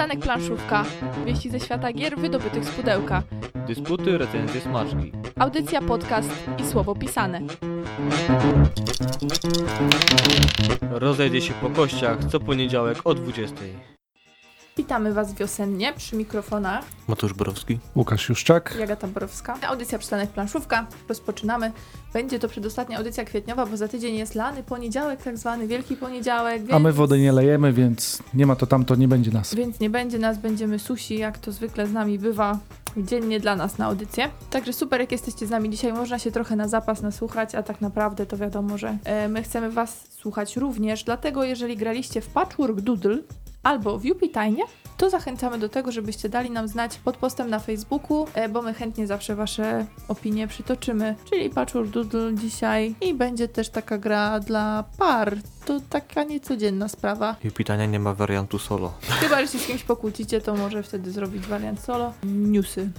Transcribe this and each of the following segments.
Stanek Planszówka. Wieści ze świata gier wydobytych z pudełka. Dysputy, recenzje, smaczki. Audycja, podcast i słowo pisane. Rozejdzie się po kościach co poniedziałek o 20. Witamy Was wiosennie przy mikrofonach Mateusz Borowski, Łukasz Juszczak i Agata Borowska. Audycja Przystanek Planszówka. Rozpoczynamy. Będzie to przedostatnia audycja kwietniowa, bo za tydzień jest lany poniedziałek, tak zwany Wielki Poniedziałek. Więc... A my wody nie lejemy, więc nie ma to tamto, nie będzie nas. Więc nie będzie nas, będziemy susi, jak to zwykle z nami bywa dziennie dla nas na audycję. Także super, jak jesteście z nami dzisiaj, można się trochę na zapas nasłuchać, a tak naprawdę to wiadomo, że my chcemy Was słuchać również. Dlatego jeżeli graliście w Patchwork Doodle, albo w JupiTajnie, to zachęcamy do tego, żebyście dali nam znać pod postem na Facebooku, bo my chętnie zawsze Wasze opinie przytoczymy. Czyli Patchwork Doodle dzisiaj i będzie też taka gra dla par. To taka niecodzienna sprawa. JupiTajnie nie ma wariantu solo. Chyba, że się z kimś pokłócicie, to może wtedy zrobić wariant solo. Newsy?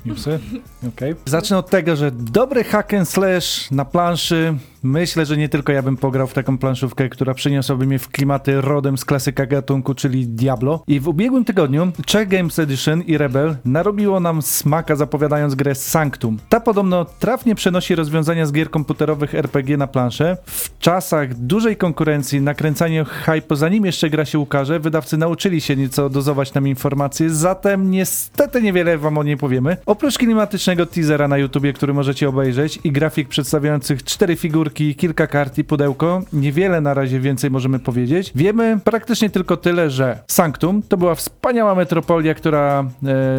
Okej. Zacznę od tego, że dobry hack and slash na planszy. Myślę, że nie tylko ja bym pograł w taką planszówkę, która przyniosłaby mnie w klimaty rodem z klasyka gatunku, czyli Diablo. I w ubiegłym tygodniu Czech Games Edition i Rebel narobiło nam smaka zapowiadając grę Sanctum. Ta podobno trafnie przenosi rozwiązania z gier komputerowych RPG na planszę. W czasach dużej konkurencji, nakręcanie hype'u, zanim jeszcze gra się ukaże, wydawcy nauczyli się nieco dozować nam informacje, zatem niestety niewiele wam o niej powiemy. Oprócz klimatycznego teasera na YouTubie, który możecie obejrzeć, i grafik przedstawiających 4 figury, kilka kart i pudełko. Niewiele na razie więcej możemy powiedzieć. Wiemy praktycznie tylko tyle, że Sanctum to była wspaniała metropolia, która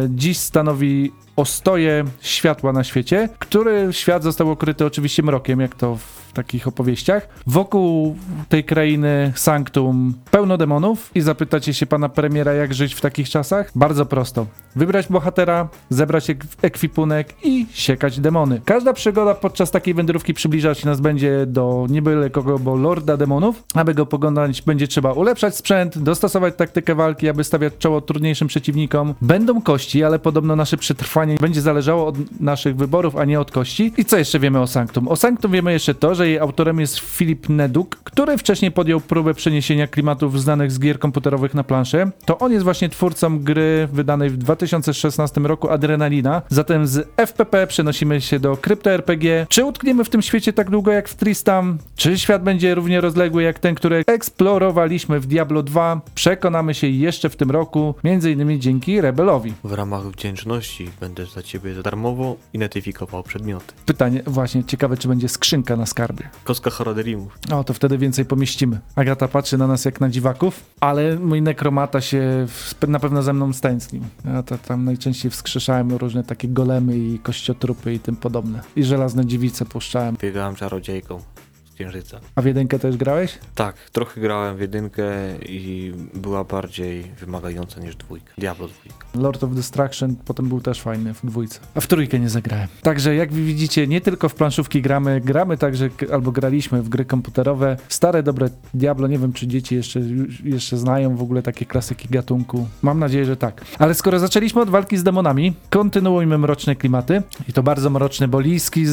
dziś stanowi ostoję światła na świecie, który świat został okryty oczywiście mrokiem, jak to w takich opowieściach. Wokół tej krainy Sanctum pełno demonów i zapytacie się pana premiera, jak żyć w takich czasach? Bardzo prosto. Wybrać bohatera, zebrać ekwipunek i siekać demony. Każda przygoda podczas takiej wędrówki przybliżać nas będzie do nie byle kogo, bo lorda demonów. Aby go pokonać, będzie trzeba ulepszać sprzęt, dostosować taktykę walki, aby stawiać czoło trudniejszym przeciwnikom. Będą kości, ale podobno nasze przetrwanie będzie zależało od naszych wyborów, a nie od kości. I co jeszcze wiemy o Sanctum? O Sanctum wiemy jeszcze to, że jej autorem jest Filip Neduk, który wcześniej podjął próbę przeniesienia klimatów znanych z gier komputerowych na planszę. To on jest właśnie twórcą gry wydanej w 2016 roku Adrenalina. Zatem z FPP przenosimy się do krypto-RPG. Czy utkniemy w tym świecie tak długo jak w Tristam? Czy świat będzie równie rozległy jak ten, który eksplorowaliśmy w Diablo 2? Przekonamy się jeszcze w tym roku, m.in. dzięki Rebelowi. W ramach wdzięczności będę za ciebie darmowo identyfikował przedmioty. Pytanie właśnie, ciekawe, czy będzie skrzynka na skarbie. Kostka Horoderimów. O, to wtedy więcej pomieścimy. Agata patrzy na nas jak na dziwaków, ale mój nekromata się na pewno ze mną stęsknił. Ja to tam najczęściej wskrzeszałem różne takie golemy i kościotrupy i tym podobne. I żelazne dziewice puszczałem. Biegałem czarodziejką z księżyca. A w jedynkę też grałeś? Tak, trochę grałem w jedynkę i była bardziej wymagająca niż dwójka. Diablo 2. Lord of Destruction potem był też fajny w dwójce, a w trójkę nie zagrałem. Także jak widzicie, nie tylko w planszówki gramy także, albo graliśmy w gry komputerowe. Stare, dobre Diablo, nie wiem czy dzieci jeszcze znają w ogóle takie klasyki gatunku. Mam nadzieję, że tak. Ale skoro zaczęliśmy od walki z demonami, kontynuujmy mroczne klimaty. I to bardzo mroczne, bo liski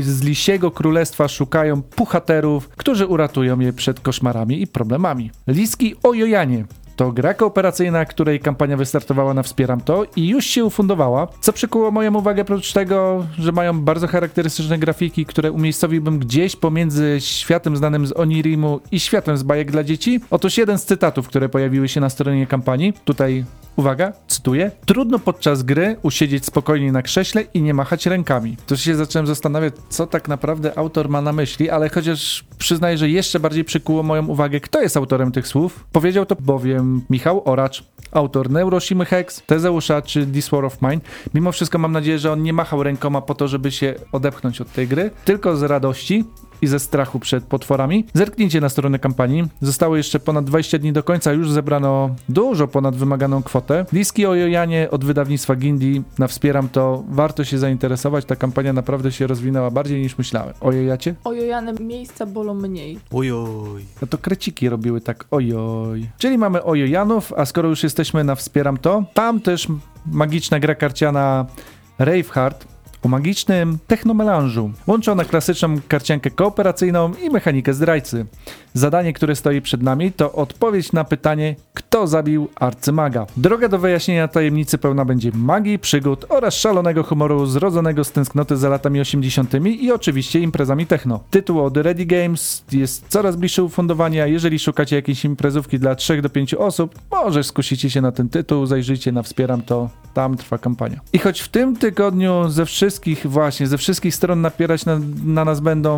z Lisiego Królestwa szukają puchaterów, którzy uratują je przed koszmarami i problemami. Liski ojojanie. To gra kooperacyjna, której kampania wystartowała na Wspieram To i już się ufundowała, co przykuło moją uwagę oprócz tego, że mają bardzo charakterystyczne grafiki, które umiejscowiłbym gdzieś pomiędzy światem znanym z Onirimu i światem z bajek dla dzieci. Otóż jeden z cytatów, które pojawiły się na stronie kampanii, tutaj uwaga, cytuję. Trudno podczas gry usiedzieć spokojnie na krześle i nie machać rękami. To się zacząłem zastanawiać, co tak naprawdę autor ma na myśli, ale chociaż przyznaję, że jeszcze bardziej przykuło moją uwagę, kto jest autorem tych słów. Powiedział to bowiem Michał Oracz, autor Neuroshimy Hex, Tezeusza czy This War of Mine. Mimo wszystko mam nadzieję, że on nie machał rękoma po to, żeby się odepchnąć od tej gry, tylko z radości i ze strachu przed potworami. Zerknijcie na stronę kampanii. Zostało jeszcze ponad 20 dni do końca, już zebrano dużo ponad wymaganą kwotę. Liski ojojanie od wydawnictwa Gindi na Wspieram To. Warto się zainteresować, ta kampania naprawdę się rozwinęła bardziej niż myślałem. Ojojacie? Ojojane miejsca bolą mniej. Ojoj. No to kreciki robiły tak ojoj. Czyli mamy ojojanów, a skoro już jesteśmy na Wspieram To, tam też magiczna gra karciana Raveheart o magicznym technomelanżu. Łączy ona klasyczną karciankę kooperacyjną i mechanikę zdrajcy. Zadanie, które stoi przed nami, to odpowiedź na pytanie, kto zabił arcymaga. Droga do wyjaśnienia tajemnicy pełna będzie magii, przygód oraz szalonego humoru zrodzonego z tęsknoty za latami 80. i oczywiście imprezami techno. Tytuł od Ready Games jest coraz bliższy ufundowania. Jeżeli szukacie jakiejś imprezówki dla 3 do 5 osób, może skusicie się na ten tytuł, zajrzyjcie na Wspieram To, tam trwa kampania. I choć w tym tygodniu ze wszystkich stron napierać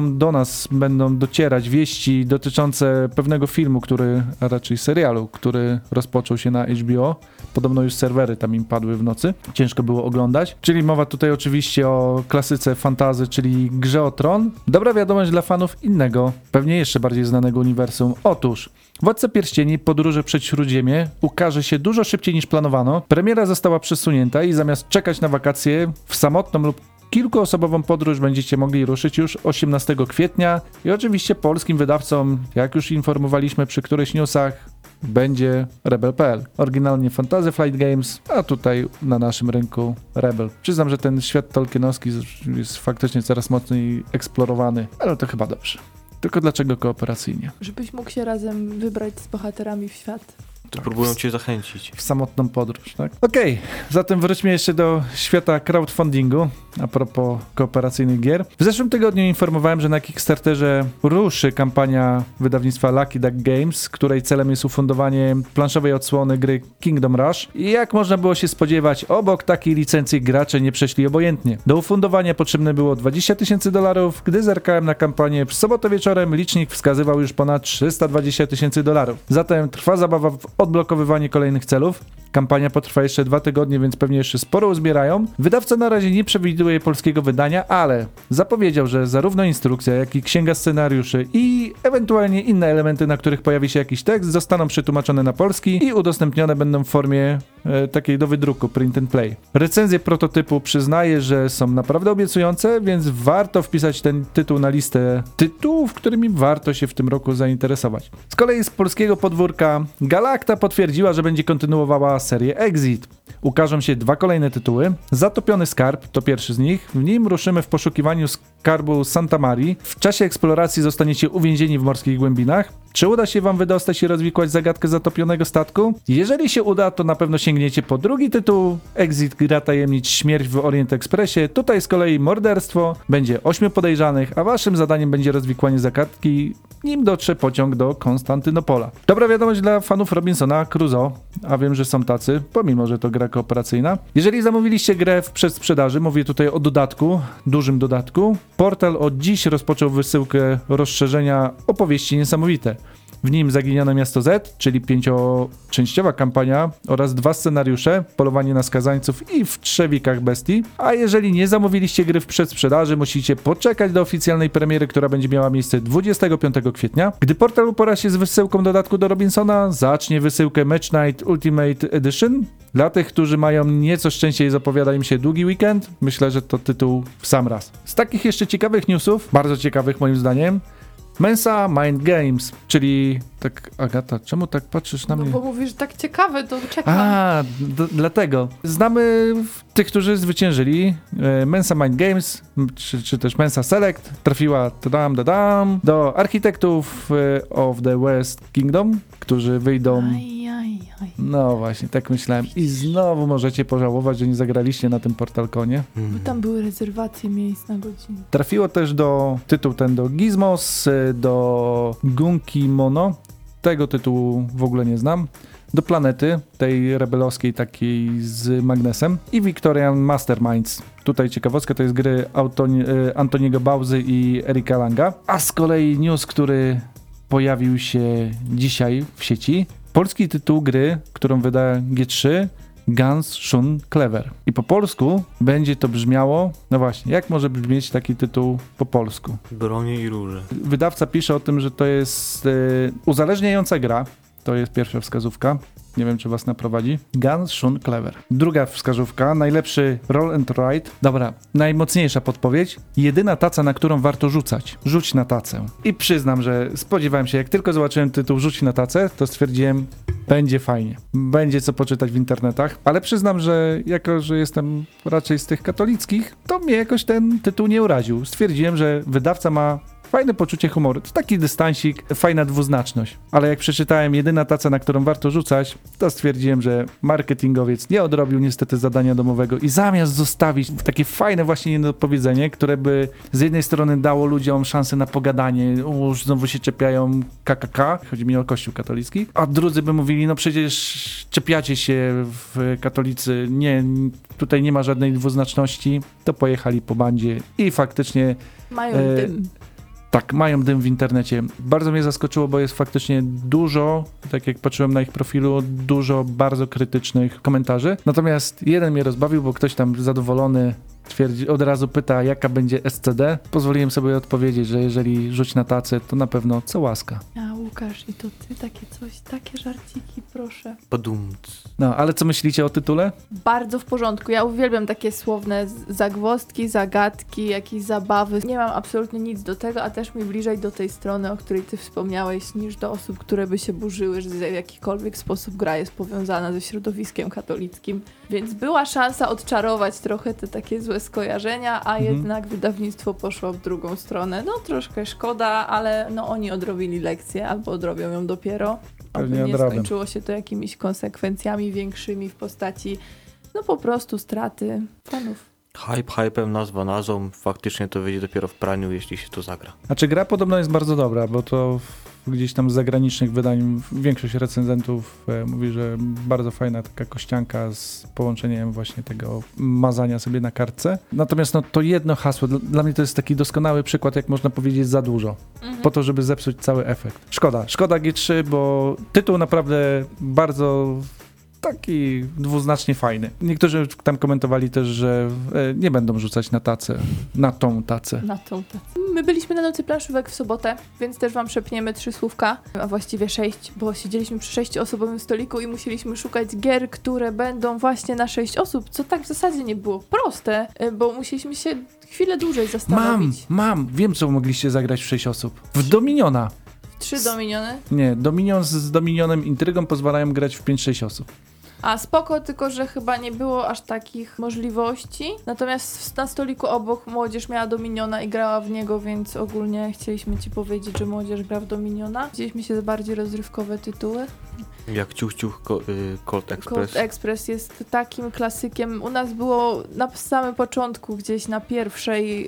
do nas będą docierać wieści dotyczące pewnego filmu, a raczej serialu, który rozpoczął się na HBO. Podobno już serwery tam im padły w nocy. Ciężko było oglądać. Czyli mowa tutaj oczywiście o klasyce fantasy, czyli Grze o Tron. Dobra wiadomość dla fanów innego, pewnie jeszcze bardziej znanego uniwersum. Otóż Władca Pierścieni Podróże przez Śródziemie ukaże się dużo szybciej niż planowano. Premiera została przesunięta i zamiast czekać na wakacje w samotną lub kilkuosobową podróż będziecie mogli ruszyć już 18 kwietnia i oczywiście polskim wydawcom, jak już informowaliśmy przy którychś newsach, będzie Rebel.pl. Oryginalnie Fantasy Flight Games, a tutaj na naszym rynku Rebel. Przyznam, że ten świat tolkienowski jest faktycznie coraz mocniej eksplorowany, ale to chyba dobrze. Tylko dlaczego kooperacyjnie? Żebyś mógł się razem wybrać z bohaterami w świat. Tak, próbują cię zachęcić. W samotną podróż, tak? Okej, zatem wróćmy jeszcze do świata crowdfundingu a propos kooperacyjnych gier. W zeszłym tygodniu informowałem, że na Kickstarterze ruszy kampania wydawnictwa Lucky Duck Games, której celem jest ufundowanie planszowej odsłony gry Kingdom Rush. I jak można było się spodziewać, obok takiej licencji gracze nie przeszli obojętnie. Do ufundowania potrzebne było $20,000, gdy zerkałem na kampanię w sobotę wieczorem, licznik wskazywał już ponad $320,000. Zatem trwa zabawa w odblokowywanie kolejnych celów. Kampania potrwa jeszcze 2 tygodnie, więc pewnie jeszcze sporo uzbierają. Wydawca na razie nie przewiduje polskiego wydania, ale zapowiedział, że zarówno instrukcja, jak i księga scenariuszy i ewentualnie inne elementy, na których pojawi się jakiś tekst, zostaną przetłumaczone na polski i udostępnione będą w formie takiej do wydruku, print and play. Recenzje prototypu przyznaję, że są naprawdę obiecujące, więc warto wpisać ten tytuł na listę tytułów, którymi warto się w tym roku zainteresować. Z kolei z polskiego podwórka Galakta potwierdziła, że będzie kontynuowała serię Exit. Ukażą się 2 kolejne tytuły. Zatopiony Skarb to pierwszy z nich. W nim ruszymy w poszukiwaniu skarbu Santa Marii. W czasie eksploracji zostaniecie uwięzieni w morskich głębinach. Czy uda się wam wydostać i rozwikłać zagadkę zatopionego statku? Jeżeli się uda, to na pewno sięgniecie po 2. tytuł. Exit gra tajemnic Śmierć w Orient Expressie. Tutaj z kolei morderstwo. Będzie 8 podejrzanych, a waszym zadaniem będzie rozwikłanie zagadki, nim dotrze pociąg do Konstantynopola. Dobra wiadomość dla fanów Robinsona Crusoe, a wiem, że są tacy, pomimo, że to gra kooperacyjna. Jeżeli zamówiliście grę w przedsprzedaży, mówię tutaj o dodatku, dużym dodatku, Portal od dziś rozpoczął wysyłkę rozszerzenia Opowieści Niesamowite. W nim Zaginione Miasto Z, czyli 5-częściowa kampania oraz 2 scenariusze, Polowanie na skazańców i W trzewikach bestii. A jeżeli nie zamówiliście gry w przedsprzedaży, musicie poczekać do oficjalnej premiery, która będzie miała miejsce 25 kwietnia. Gdy portal upora się z wysyłką dodatku do Robinsona, zacznie wysyłkę Match Night Ultimate Edition. Dla tych, którzy mają nieco szczęście i zapowiada im się długi weekend, myślę, że to tytuł w sam raz. Z takich jeszcze ciekawych newsów, bardzo ciekawych moim zdaniem, Mensa Mind Games, czyli... Tak, Agata, czemu tak patrzysz na mnie? No bo mówisz tak ciekawe, to czekam. A, dlatego. Znamy tych, którzy zwyciężyli. Mensa Mind Games, czy też Mensa Select, trafiła do architektów of the West Kingdom, którzy wyjdą... No właśnie, tak myślałem. I znowu możecie pożałować, że nie zagraliście na tym portalkonie. Bo tam były rezerwacje miejsc na godzinę. Trafiło też do Gizmos, do Gunki Mono. Tego tytułu w ogóle nie znam. Do Planety, tej rebelowskiej takiej z Magnesem. I Victorian Masterminds. Tutaj ciekawostka, to jest gry Antoniego Bauzy i Erika Langa. A z kolei news, który pojawił się dzisiaj w sieci. Polski tytuł gry, którą wyda G3, Ganz schön clever. I po polsku będzie to brzmiało, no właśnie, jak może brzmieć taki tytuł po polsku? Bronie i róże. Wydawca pisze o tym, że to jest uzależniająca gra, to jest pierwsza wskazówka. Nie wiem, czy was naprowadzi. Ganz schön clever. Druga wskazówka, najlepszy roll and ride. Dobra, najmocniejsza podpowiedź. Jedyna taca, na którą warto rzucać. Rzuć na tacę. I przyznam, że spodziewałem się, jak tylko zobaczyłem tytuł Rzuć na tacę, to stwierdziłem, będzie fajnie. Będzie co poczytać w internetach, ale przyznam, że jako, że jestem raczej z tych katolickich, to mnie jakoś ten tytuł nie uraził. Stwierdziłem, że wydawca ma fajne poczucie humoru, to taki dystansik, fajna dwuznaczność. Ale jak przeczytałem jedyna taca, na którą warto rzucać, to stwierdziłem, że marketingowiec nie odrobił niestety zadania domowego i zamiast zostawić takie fajne właśnie niedopowiedzenie, które by z jednej strony dało ludziom szansę na pogadanie, już znowu się czepiają KKK, chodzi mi o kościół katolicki, a drudzy by mówili, no przecież czepiacie się w katolicy, nie, tutaj nie ma żadnej dwuznaczności, to pojechali po bandzie i faktycznie... Mają dym. Tak, mają dym w internecie. Bardzo mnie zaskoczyło, bo jest faktycznie dużo, tak jak patrzyłem na ich profilu, dużo bardzo krytycznych komentarzy. Natomiast jeden mnie rozbawił, bo ktoś tam zadowolony twierdzi, od razu pyta, jaka będzie SCD. Pozwoliłem sobie odpowiedzieć, że jeżeli rzuć na tacę, to na pewno co łaska. A Łukasz, i to ty takie coś, takie żarciki, proszę. Podumc. No, ale co myślicie o tytule? Bardzo w porządku. Ja uwielbiam takie słowne zagwozdki, zagadki, jakieś zabawy. Nie mam absolutnie nic do tego, a też mi bliżej do tej strony, o której ty wspomniałeś, niż do osób, które by się burzyły, że w jakikolwiek sposób gra jest powiązana ze środowiskiem katolickim. Więc była szansa odczarować trochę te takie złe skojarzenia, a jednak wydawnictwo poszło w drugą stronę. No troszkę szkoda, ale no oni odrobili lekcję, albo odrobią ją dopiero. Nie skończyło się to jakimiś konsekwencjami większymi w postaci no po prostu straty fanów. Hype hypem, nazwa nazwą, faktycznie to wyjdzie dopiero w praniu, jeśli się to zagra. A czy gra podobno jest bardzo dobra, bo to gdzieś tam z zagranicznych wydań większość recenzentów mówi, że bardzo fajna taka kościanka z połączeniem właśnie tego mazania sobie na kartce. Natomiast no to jedno hasło, dla mnie to jest taki doskonały przykład, jak można powiedzieć za dużo, po to, żeby zepsuć cały efekt. Szkoda G3, bo tytuł naprawdę bardzo... taki dwuznacznie fajny. Niektórzy tam komentowali też, że nie będą rzucać na tacę. Na tą tacę. My byliśmy na nocy planszówek w sobotę, więc też wam szepniemy 3 słówka, a właściwie 6, bo siedzieliśmy przy 6-osobowym stoliku i musieliśmy szukać gier, które będą właśnie na 6 osób, co tak w zasadzie nie było proste, bo musieliśmy się chwilę dłużej zastanowić. Wiem, co mogliście zagrać w 6 osób. W Dominiona. 3 Dominiony? Nie, Dominion z Dominionem Intrygą pozwalają grać w 5-6 osób. A spoko, tylko że chyba nie było aż takich możliwości. Natomiast na stoliku obok młodzież miała Dominiona i grała w niego, więc ogólnie chcieliśmy ci powiedzieć, że młodzież gra w Dominiona. Chcieliśmy się za bardziej rozrywkowe tytuły. Jak ciuch, Colt Express. Colt Express jest takim klasykiem. U nas było na samym początku, gdzieś na pierwszej,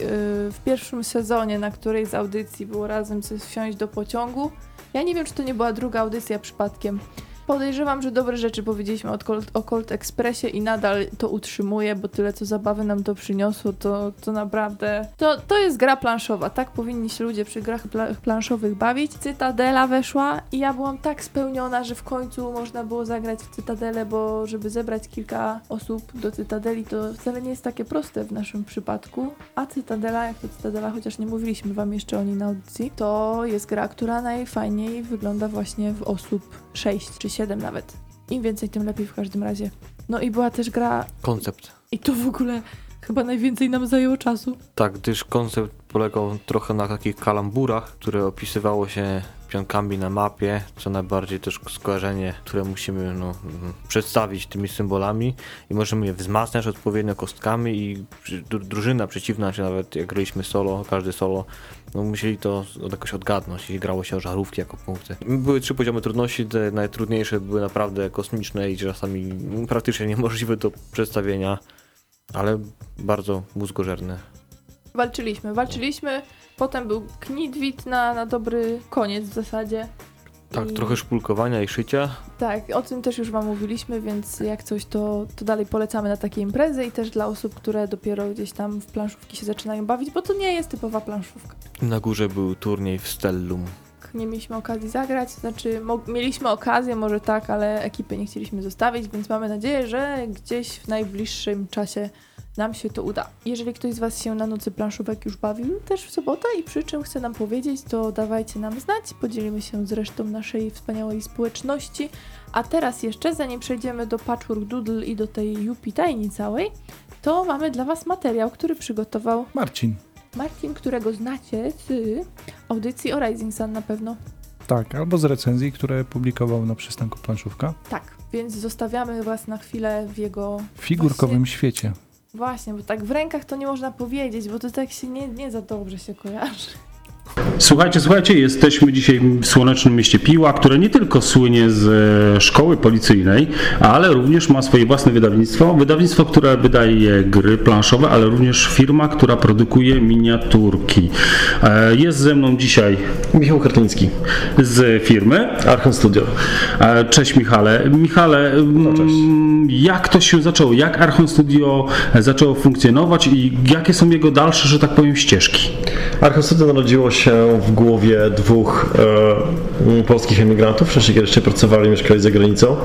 w pierwszym sezonie, na której z audycji było razem coś wsiąść do pociągu. Ja nie wiem, czy to nie była druga audycja przypadkiem. Podejrzewam, że dobre rzeczy powiedzieliśmy o Colt Expressie i nadal to utrzymuję, bo tyle co zabawy nam to przyniosło, to naprawdę... To jest gra planszowa, tak powinni się ludzie przy grach planszowych bawić. Cytadela weszła i ja byłam tak spełniona, że w końcu można było zagrać w Cytadelę, bo żeby zebrać kilka osób do Cytadeli, to wcale nie jest takie proste w naszym przypadku. A Cytadela, jak to Cytadela, chociaż nie mówiliśmy wam jeszcze o niej na audycji, to jest gra, która najfajniej wygląda właśnie w osób 6 czy 7 nawet. Im więcej, tym lepiej w każdym razie. No i była też gra... Concept. I to w ogóle chyba najwięcej nam zajęło czasu. Tak, gdyż koncept polegał trochę na takich kalamburach, które opisywało się pionkami na mapie, co najbardziej też skojarzenie, które musimy przedstawić tymi symbolami i możemy je wzmacniać odpowiednio kostkami i drużyna przeciwna, czy nawet jak graliśmy solo, każdy solo, musieli to jakoś odgadnąć i grało się o żarówki jako punkty. Były 3 poziomy trudności, te najtrudniejsze były naprawdę kosmiczne i czasami praktycznie niemożliwe do przedstawienia, ale bardzo mózgożerne. Walczyliśmy. Potem był knitwit na dobry koniec w zasadzie. Tak, trochę szpulkowania i szycia. Tak, o tym też już wam mówiliśmy, więc jak coś, to dalej polecamy na takie imprezy i też dla osób, które dopiero gdzieś tam w planszówki się zaczynają bawić, bo to nie jest typowa planszówka. Na górze był turniej w Stellum. Nie mieliśmy okazji zagrać, znaczy mieliśmy okazję może tak, ale ekipy nie chcieliśmy zostawić, więc mamy nadzieję, że gdzieś w najbliższym czasie nam się to uda. Jeżeli ktoś z Was się na nocy planszówek już bawił też w sobotę i przy czym chce nam powiedzieć, to dawajcie nam znać, podzielimy się z resztą naszej wspaniałej społeczności. A teraz jeszcze, zanim przejdziemy do Patchwork Doodle i do tej JupiTajni całej, to mamy dla Was materiał, który przygotował Marcin. Marcin, którego znacie z audycji o Rising Sun na pewno. Tak, albo z recenzji, które publikował na przystanku Planszówka. Tak, więc zostawiamy Was na chwilę w jego... figurkowym właśnie... świecie. Właśnie, bo tak w rękach to nie można powiedzieć, bo to tak się nie za dobrze się kojarzy. Słuchajcie, jesteśmy dzisiaj w słonecznym mieście Piła, które nie tylko słynie z szkoły policyjnej, ale również ma swoje własne wydawnictwo. Wydawnictwo, które wydaje gry planszowe, ale również firma, która produkuje miniaturki. Jest ze mną dzisiaj Michał Kartuński z firmy Archon Studio. Cześć Michale. Michale, cześć. Jak to się zaczęło? Jak Archon Studio zaczęło funkcjonować i jakie są jego dalsze, że tak powiem, ścieżki? Archon Studio narodziło się w głowie dwóch polskich emigrantów, wcześniej jeszcze pracowali, mieszkali za granicą.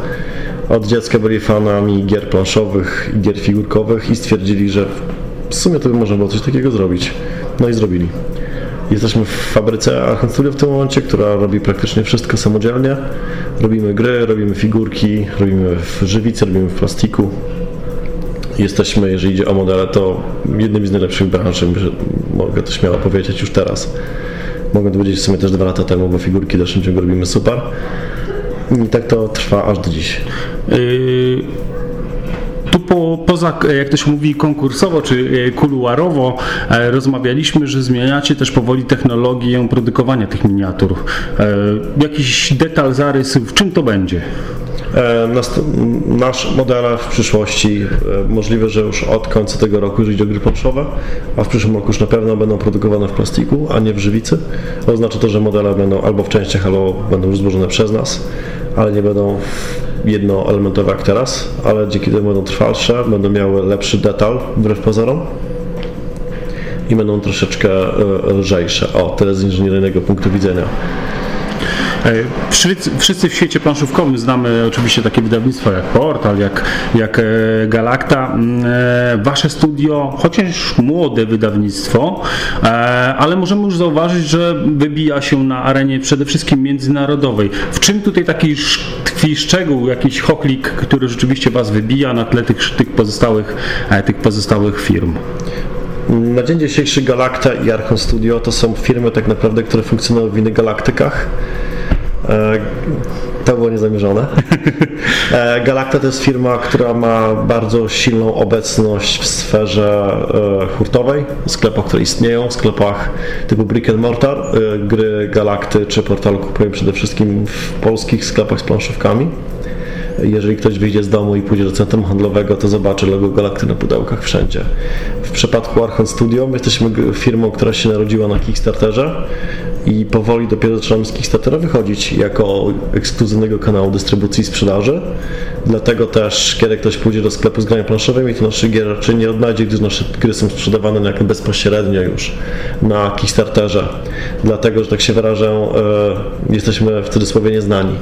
Od dziecka byli fanami gier planszowych, gier figurkowych i stwierdzili, że w sumie to by można było coś takiego zrobić. No i zrobili. Jesteśmy w fabryce Archon Studio w tym momencie, która robi praktycznie wszystko samodzielnie. Robimy gry, robimy figurki, robimy w żywicy, robimy w plastiku. Jesteśmy, jeżeli idzie o modele, to jednym z najlepszych branży, mogę to śmiało powiedzieć już teraz. Mogę to powiedzieć w sumie też 2 lata temu, bo figurki w dalszym ciągu robimy super. I tak to trwa aż do dziś. Poza, jak to się mówi, konkursowo czy kuluarowo rozmawialiśmy, że zmieniacie też powoli technologię produkowania tych miniatur. Jakiś detal, zarys, w czym to będzie? Nasz model w przyszłości, możliwe, że już od końca tego roku, jeżeli chodzi o gry planszowe, a w przyszłym roku już na pewno będą produkowane w plastiku, a nie w żywicy. Oznacza to, że modele będą albo w częściach, albo będą już złożone przez nas, ale nie będą jednoelementowe jak teraz, ale dzięki temu będą trwalsze, będą miały lepszy detal wbrew pozorom i będą troszeczkę lżejsze. O, tyle z inżynieryjnego punktu widzenia. Wszyscy w świecie planszówkowym znamy oczywiście takie wydawnictwa jak Portal, jak Galakta. Wasze studio, chociaż młode wydawnictwo, ale możemy już zauważyć, że wybija się na arenie przede wszystkim międzynarodowej. W czym tutaj taki szczegół, jakiś hochlik, który rzeczywiście Was wybija na tle tych pozostałych firm? Na dzień dzisiejszy Galakta i Archon Studio to są firmy tak naprawdę, które funkcjonują w innych galaktykach. To było niezamierzone. Galakta to jest firma, która ma bardzo silną obecność w sferze hurtowej, w sklepach, które istnieją, w sklepach typu Brick and Mortar. Gry Galakty czy Portalu kupuję przede wszystkim w polskich sklepach z planszówkami. Jeżeli ktoś wyjdzie z domu i pójdzie do centrum handlowego, to zobaczy logo Galakty na pudełkach wszędzie. W przypadku Archon Studio my jesteśmy firmą, która się narodziła na Kickstarterze i powoli dopiero zaczynamy z Kickstartera wychodzić jako ekskluzywnego kanału dystrybucji i sprzedaży. Dlatego też, kiedy ktoś pójdzie do sklepu z grami planszowymi, to naszych gier raczej nie odnajdzie, gdyż nasze gry są sprzedawane jakby bezpośrednio już na Kickstarterze. Dlatego, że tak się wyrażę, jesteśmy w cudzysłowie nieznani.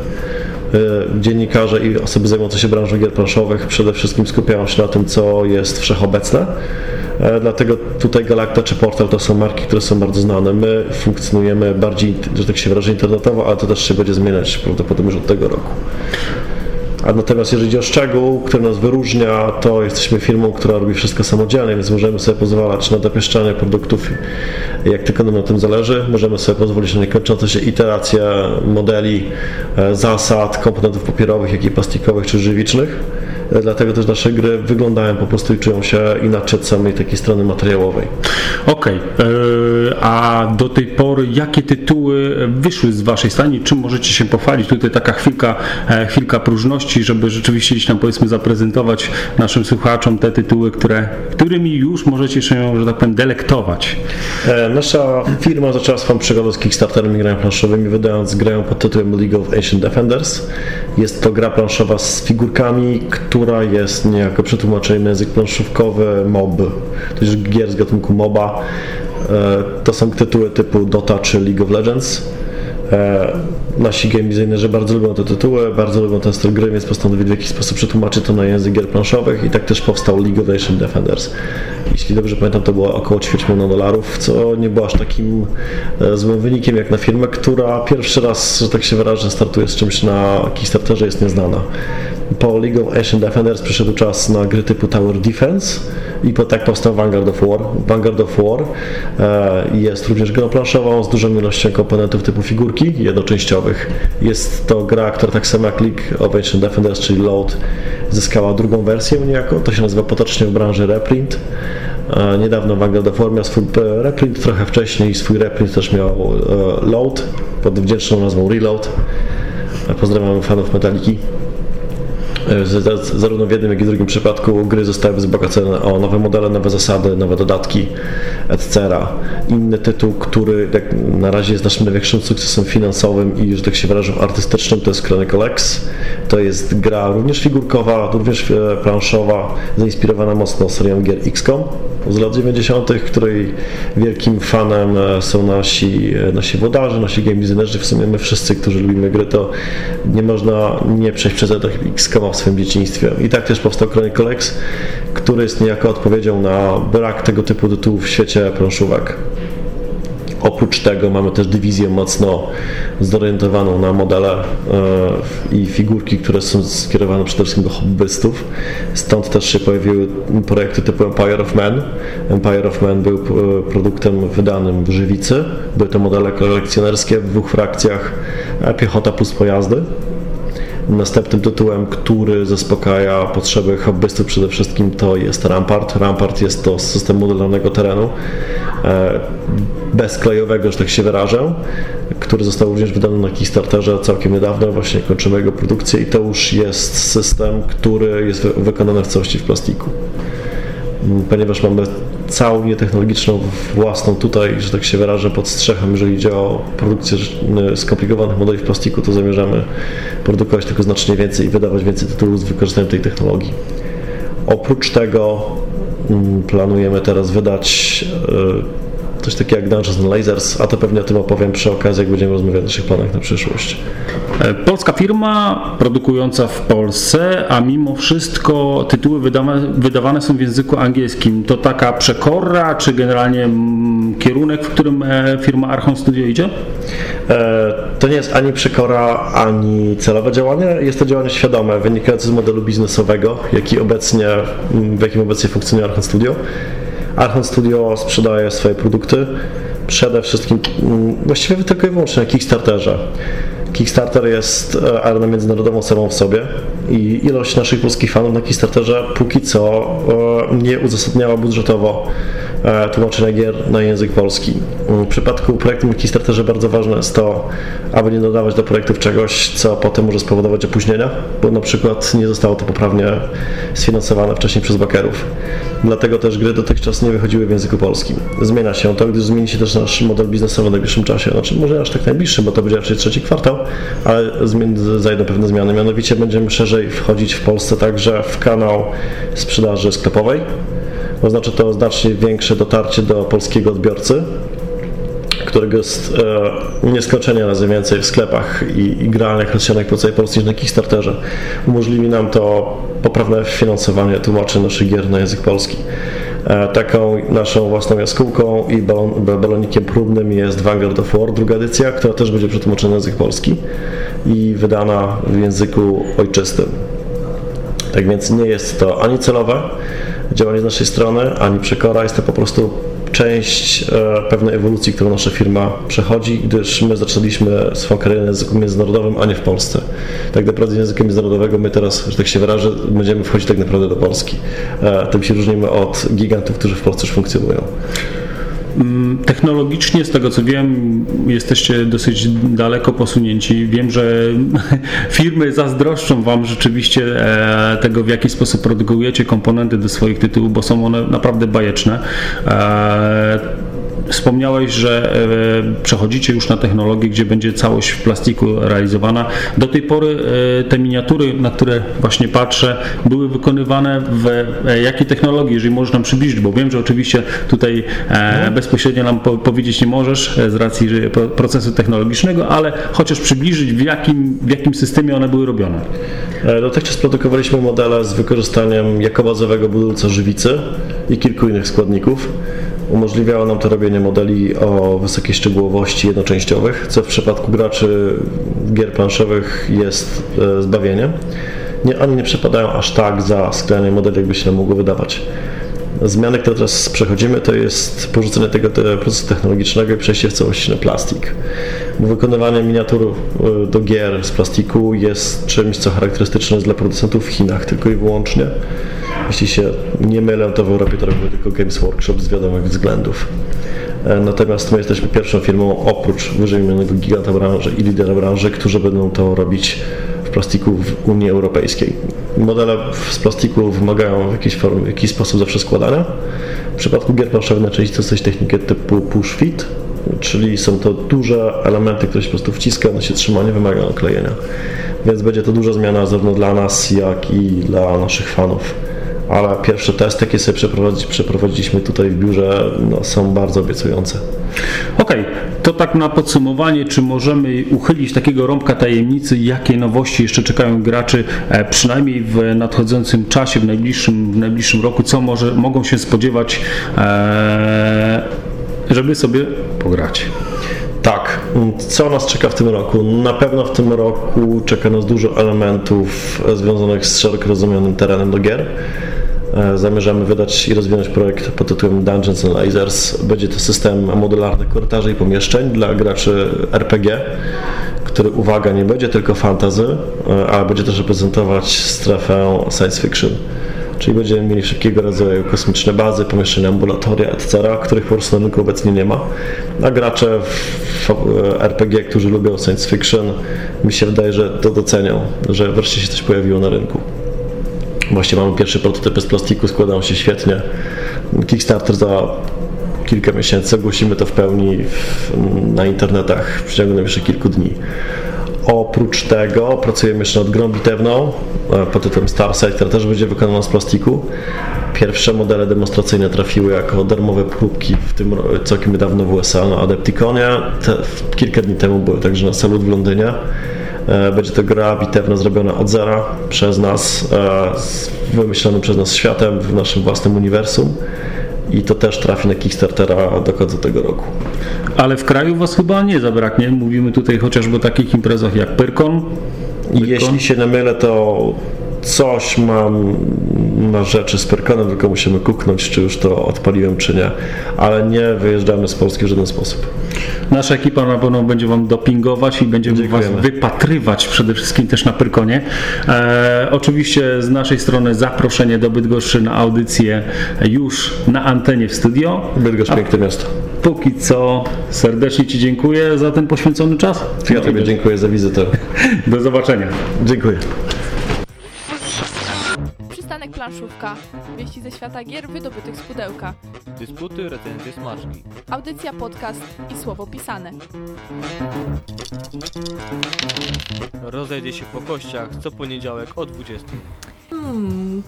Dziennikarze i osoby zajmujące się branżą gier planszowych przede wszystkim skupiają się na tym, co jest wszechobecne. Dlatego tutaj Galakta czy Portal to są marki, które są bardzo znane. My funkcjonujemy bardziej, że tak się wyrażę, internetowo, ale to też się będzie zmieniać prawdopodobnie już od tego roku. A natomiast jeżeli chodzi o szczegół, który nas wyróżnia, to jesteśmy firmą, która robi wszystko samodzielnie, więc możemy sobie pozwalać na dopieszczanie produktów, jak tylko nam na tym zależy. Możemy sobie pozwolić na niekończące się iteracje modeli, zasad, komponentów papierowych, jak i plastikowych czy żywicznych. Dlatego też nasze gry wyglądają po prostu i czują się inaczej od samej takiej strony materiałowej. Okej. A do tej pory jakie tytuły wyszły z Waszej stani? Czym możecie się pochwalić? Tutaj taka chwilka próżności, żeby rzeczywiście gdzieś tam, powiedzmy, zaprezentować naszym słuchaczom te tytuły, którymi już możecie się, że tak powiem, delektować. Nasza firma zaczęła swoją przygodę z Kickstarterem i grami planszowymi, wydając grę pod tytułem League of Ancient Defenders. Jest to gra planszowa z figurkami, która jest niejako przetłumaczona na język planszówkowy mob, to jest gier z gatunku moba. To są tytuły typu Dota czy League of Legends. Nasi game designerzy bardzo lubią te tytuły, bardzo lubią ten styl gry, więc postanowili w jakiś sposób przetłumaczyć to na język gier planszowych i tak też powstał League of Ancient Defenders. Jeśli dobrze pamiętam, to było około $ćwierć miliona, co nie było aż takim złym wynikiem jak na firmę, która pierwszy raz, że tak się wyrażę, startuje z czymś na Kickstarterze, jest nieznana. Po League of Ancient Defenders przyszedł czas na gry typu Tower Defense i tak powstał Vanguard of War. Vanguard of War jest również grą planszową z dużą ilością komponentów typu figurki jednoczęściowych. Jest to gra, która tak samo jak League of Ancient Defenders, czyli Load, zyskała drugą wersję niejako. To się nazywa potocznie w branży reprint. Niedawno Vanguard of War miał swój reprint, trochę wcześniej swój reprint też miał Load pod wdzięczną nazwą Reload. Pozdrawiam fanów Metaliki. Zarówno w jednym, jak i w drugim przypadku gry zostały wzbogacone o nowe modele, nowe zasady, nowe dodatki, etc. Inny tytuł, który jak na razie jest naszym największym sukcesem finansowym i, że tak się wyrażę, artystycznym, to jest Chronicle X. To jest gra również figurkowa, również planszowa, zainspirowana mocno serią gier XCOM z lat 90., której wielkim fanem są nasi włodarze, nasi game designerzy, w sumie my wszyscy, którzy lubimy gry, to nie można nie przejść przez etap XCOM w swoim dzieciństwie. I tak też powstał Chronicle X, który jest niejako odpowiedzią na brak tego typu tytułów w świecie planszówek. Oprócz tego mamy też dywizję mocno zorientowaną na modele i figurki, które są skierowane przede wszystkim do hobbystów. Stąd też się pojawiły projekty typu Empire of Man. Empire of Man był produktem wydanym w Żywicy. Były to modele kolekcjonerskie w dwóch frakcjach, piechota plus pojazdy. Następnym tytułem, który zaspokaja potrzeby hobbystów przede wszystkim, to jest Rampart. Rampart jest to system modelowanego terenu, bezklejowego, że tak się wyrażę, który został również wydany na Kickstarterze całkiem niedawno, właśnie kończymy jego produkcję i to już jest system, który jest wykonany w całości w plastiku. Ponieważ mamy całą nietechnologiczną własną tutaj, że tak się wyrażę, pod strzechem, jeżeli idzie o produkcję skomplikowanych modeli w plastiku, to zamierzamy produkować tylko znacznie więcej i wydawać więcej tytułów z wykorzystaniem tej technologii. Oprócz tego planujemy teraz wydać coś takiego jak Dungeons & Lasers, a to pewnie o tym opowiem przy okazji, jak będziemy rozmawiać o naszych planach na przyszłość. Polska firma produkująca w Polsce, a mimo wszystko tytuły wydawane są w języku angielskim. To taka przekora, czy generalnie kierunek, w którym firma Archon Studio idzie? To nie jest ani przekora, ani celowe działanie. Jest to działanie świadome, wynikające z modelu biznesowego, w jakim obecnie funkcjonuje Archon Studio. Archon Studio sprzedaje swoje produkty przede wszystkim, właściwie tylko i wyłącznie na Kickstarterze. Kickstarter jest areną międzynarodową samą w sobie i ilość naszych polskich fanów na Kickstarterze póki co nie uzasadniała budżetowo tłumaczenia gier na język polski. W przypadku projektu na Kickstarterze bardzo ważne jest to, aby nie dodawać do projektów czegoś, co potem może spowodować opóźnienia, bo na przykład nie zostało to poprawnie sfinansowane wcześniej przez backerów. Dlatego też gry dotychczas nie wychodziły w języku polskim. Zmienia się to, gdyż zmieni się też nasz model biznesowy w najbliższym czasie. Znaczy może aż tak najbliższy, bo to będzie raczej trzeci kwartał, ale zajdą pewne zmiany. Mianowicie będziemy szerzej wchodzić w Polsce także w kanał sprzedaży sklepowej. Oznacza to znacznie większe dotarcie do polskiego odbiorcy, którego jest nieskończenie razy więcej w sklepach i gralnych rozsianych po całej Polsce niż na Kickstarterze. Umożliwi nam to poprawne finansowanie tłumaczy naszych gier na język polski. Taką naszą własną jaskółką i balonikiem próbnym jest Vanguard of War, druga edycja, która też będzie przetłumaczona na język polski i wydana w języku ojczystym. Tak więc nie jest to ani celowe działanie z naszej strony, ani przekora, jest to po prostu część pewnej ewolucji, którą nasza firma przechodzi, gdyż my zaczęliśmy swoją karierę na języku międzynarodowym, a nie w Polsce. Tak naprawdę z języka międzynarodowego my teraz, że tak się wyrażę, będziemy wchodzić tak naprawdę do Polski. Tym się różnimy od gigantów, którzy w Polsce już funkcjonują. Technologicznie, z tego co wiem, jesteście dosyć daleko posunięci. Wiem, że firmy zazdroszczą Wam rzeczywiście tego, w jaki sposób produkujecie komponenty do swoich tytułów, bo są one naprawdę bajeczne. Wspomniałeś, że przechodzicie już na technologię, gdzie będzie całość w plastiku realizowana. Do tej pory te miniatury, na które właśnie patrzę, były wykonywane w jakiej technologii, jeżeli możesz nam przybliżyć, bo wiem, że oczywiście tutaj bezpośrednio nam powiedzieć nie możesz z racji procesu technologicznego, ale chociaż przybliżyć, w jakim systemie one były robione. Dotychczas produkowaliśmy modele z wykorzystaniem jako bazowego budulca żywicy i kilku innych składników. Umożliwiało nam to robienie modeli o wysokiej szczegółowości jednoczęściowych, co w przypadku graczy gier planszowych jest zbawieniem. Oni nie przepadają aż tak za sklejanie modeli, jakby się nam mogło wydawać. Zmiany, które teraz przechodzimy, to jest porzucenie tego procesu technologicznego i przejście w całości na plastik. Wykonywanie miniatur do gier z plastiku jest czymś, co charakterystyczne jest dla producentów w Chinach tylko i wyłącznie. Jeśli się nie mylę, to w Europie to robiły tylko Games Workshop z wiadomych względów. Natomiast my jesteśmy pierwszą firmą oprócz wyżej wymienionego giganta branży i lidera branży, którzy będą to robić w plastiku w Unii Europejskiej. Modele z plastiku wymagają w jakiś sposób zawsze składania. W przypadku gier planszowych najczęściej to jest coś techniki typu push fit, czyli są to duże elementy, które się po prostu wciska, one się trzyma, nie wymagają klejenia. Więc będzie to duża zmiana zarówno dla nas, jak i dla naszych fanów. Ale pierwsze testy, jakie sobie przeprowadziliśmy tutaj w biurze, są bardzo obiecujące. Okej, to tak na podsumowanie, czy możemy uchylić takiego rąbka tajemnicy, jakie nowości jeszcze czekają graczy, przynajmniej w nadchodzącym czasie, w najbliższym roku, co mogą się spodziewać, żeby sobie pograć? Tak, co nas czeka w tym roku? Na pewno w tym roku czeka nas dużo elementów związanych z szeroko rozumianym terenem do gier. Zamierzamy wydać i rozwinąć projekt pod tytułem Dungeons and Lasers. Będzie to system modularnych korytarzy i pomieszczeń dla graczy RPG, który, uwaga, nie będzie tylko fantasy, ale będzie też reprezentować strefę science fiction. Czyli będziemy mieli wszelkiego rodzaju kosmiczne bazy, pomieszczenia, ambulatoria, etc., których po prostu na rynku obecnie nie ma. A gracze w RPG, którzy lubią science fiction, mi się wydaje, że to docenią, że wreszcie się coś pojawiło na rynku. Właśnie mamy pierwszy prototyp z plastiku, składał się świetnie. Kickstarter za kilka miesięcy, ogłosimy to w pełni na internetach w przeciągu najbliższych kilku dni. Oprócz tego pracujemy jeszcze nad grą bitewną pod tytułem Starside, która też będzie wykonana z plastiku. Pierwsze modele demonstracyjne trafiły jako darmowe próbki w tym całkiem niedawno w USA na Adepticonie. Kilka dni temu były także na Salut w Londynie. Będzie to gra bitewna zrobiona od zera przez nas, z wymyślonym przez nas światem w naszym własnym uniwersum. I to też trafi na Kickstartera do końca tego roku. Ale w kraju was chyba nie zabraknie. Mówimy tutaj chociażby o takich imprezach jak Pyrkon. Jeśli się nie mylę, to coś mam na rzeczy z Pyrkonem, tylko musimy kuknąć, czy już to odpaliłem, czy nie. Ale nie wyjeżdżamy z Polski w żaden sposób. Nasza ekipa na pewno będzie wam dopingować i będziemy was wypatrywać przede wszystkim też na Pyrkonie. Oczywiście z naszej strony zaproszenie do Bydgoszczy na audycję już na antenie w studio. Bydgoszcz, piękne miasto. Póki co serdecznie ci dziękuję za ten poświęcony czas. Ja tobie dziękuję za wizytę. Do zobaczenia. Dziękuję. Stanek Planszówka. Wieści ze świata gier wydobytych z pudełka. Dysputy, recenzje, smaczki. Audycja, podcast i słowo pisane. Rozejdzie się po kościach co poniedziałek o 20.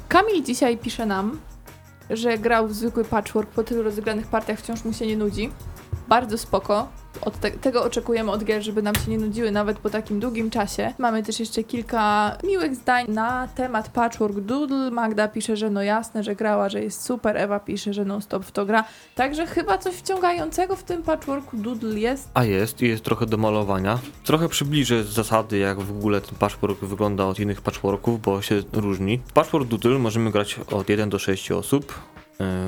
Kamil dzisiaj pisze nam, że grał w zwykły patchwork, po tylu rozegranych partiach wciąż mu się nie nudzi. Bardzo spoko. Od tego oczekujemy od gier, żeby nam się nie nudziły nawet po takim długim czasie. Mamy też jeszcze kilka miłych zdań na temat Patchwork Doodle. Magda pisze, że no jasne, że grała, że jest super. Ewa pisze, że non stop w to gra. Także chyba coś wciągającego w tym Patchworku Doodle jest. A jest i jest trochę do malowania. Trochę przybliżę zasady, jak w ogóle ten Patchwork wygląda od innych Patchworków, bo się różni. W Patchwork Doodle możemy grać od 1 do 6 osób.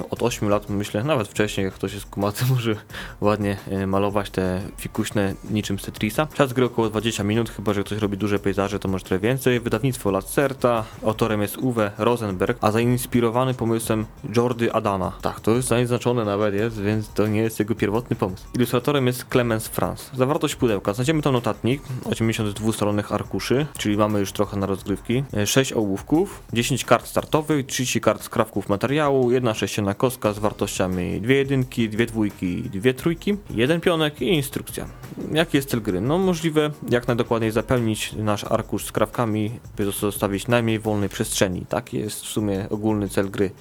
Od 8 lat, myślę, nawet wcześniej, jak ktoś jest kumaty, może ładnie malować te fikuśne niczym z Tetrisa. Czas gry około 20 minut, chyba że ktoś robi duże pejzaże, to może trochę więcej. Wydawnictwo Lacerta, autorem jest Uwe Rosenberg, a zainspirowany pomysłem Jordi Adama. Tak, to już zaznaczone nawet jest, więc to nie jest jego pierwotny pomysł. Ilustratorem jest Clemens Franz. Zawartość pudełka. Znajdziemy tam notatnik, 82 stronnych arkuszy, czyli mamy już trochę na rozgrywki. 6 ołówków, 10 kart startowych, 30 kart skrawków materiału, 1 przejście na kostka z wartościami 2 jedynki, 2 dwójki, 2 trójki, 1 pionek i instrukcja. Jaki jest cel gry? No możliwe jak najdokładniej zapełnić nasz arkusz z krawkami, by zostawić najmniej wolnej przestrzeni. Taki jest w sumie ogólny cel gry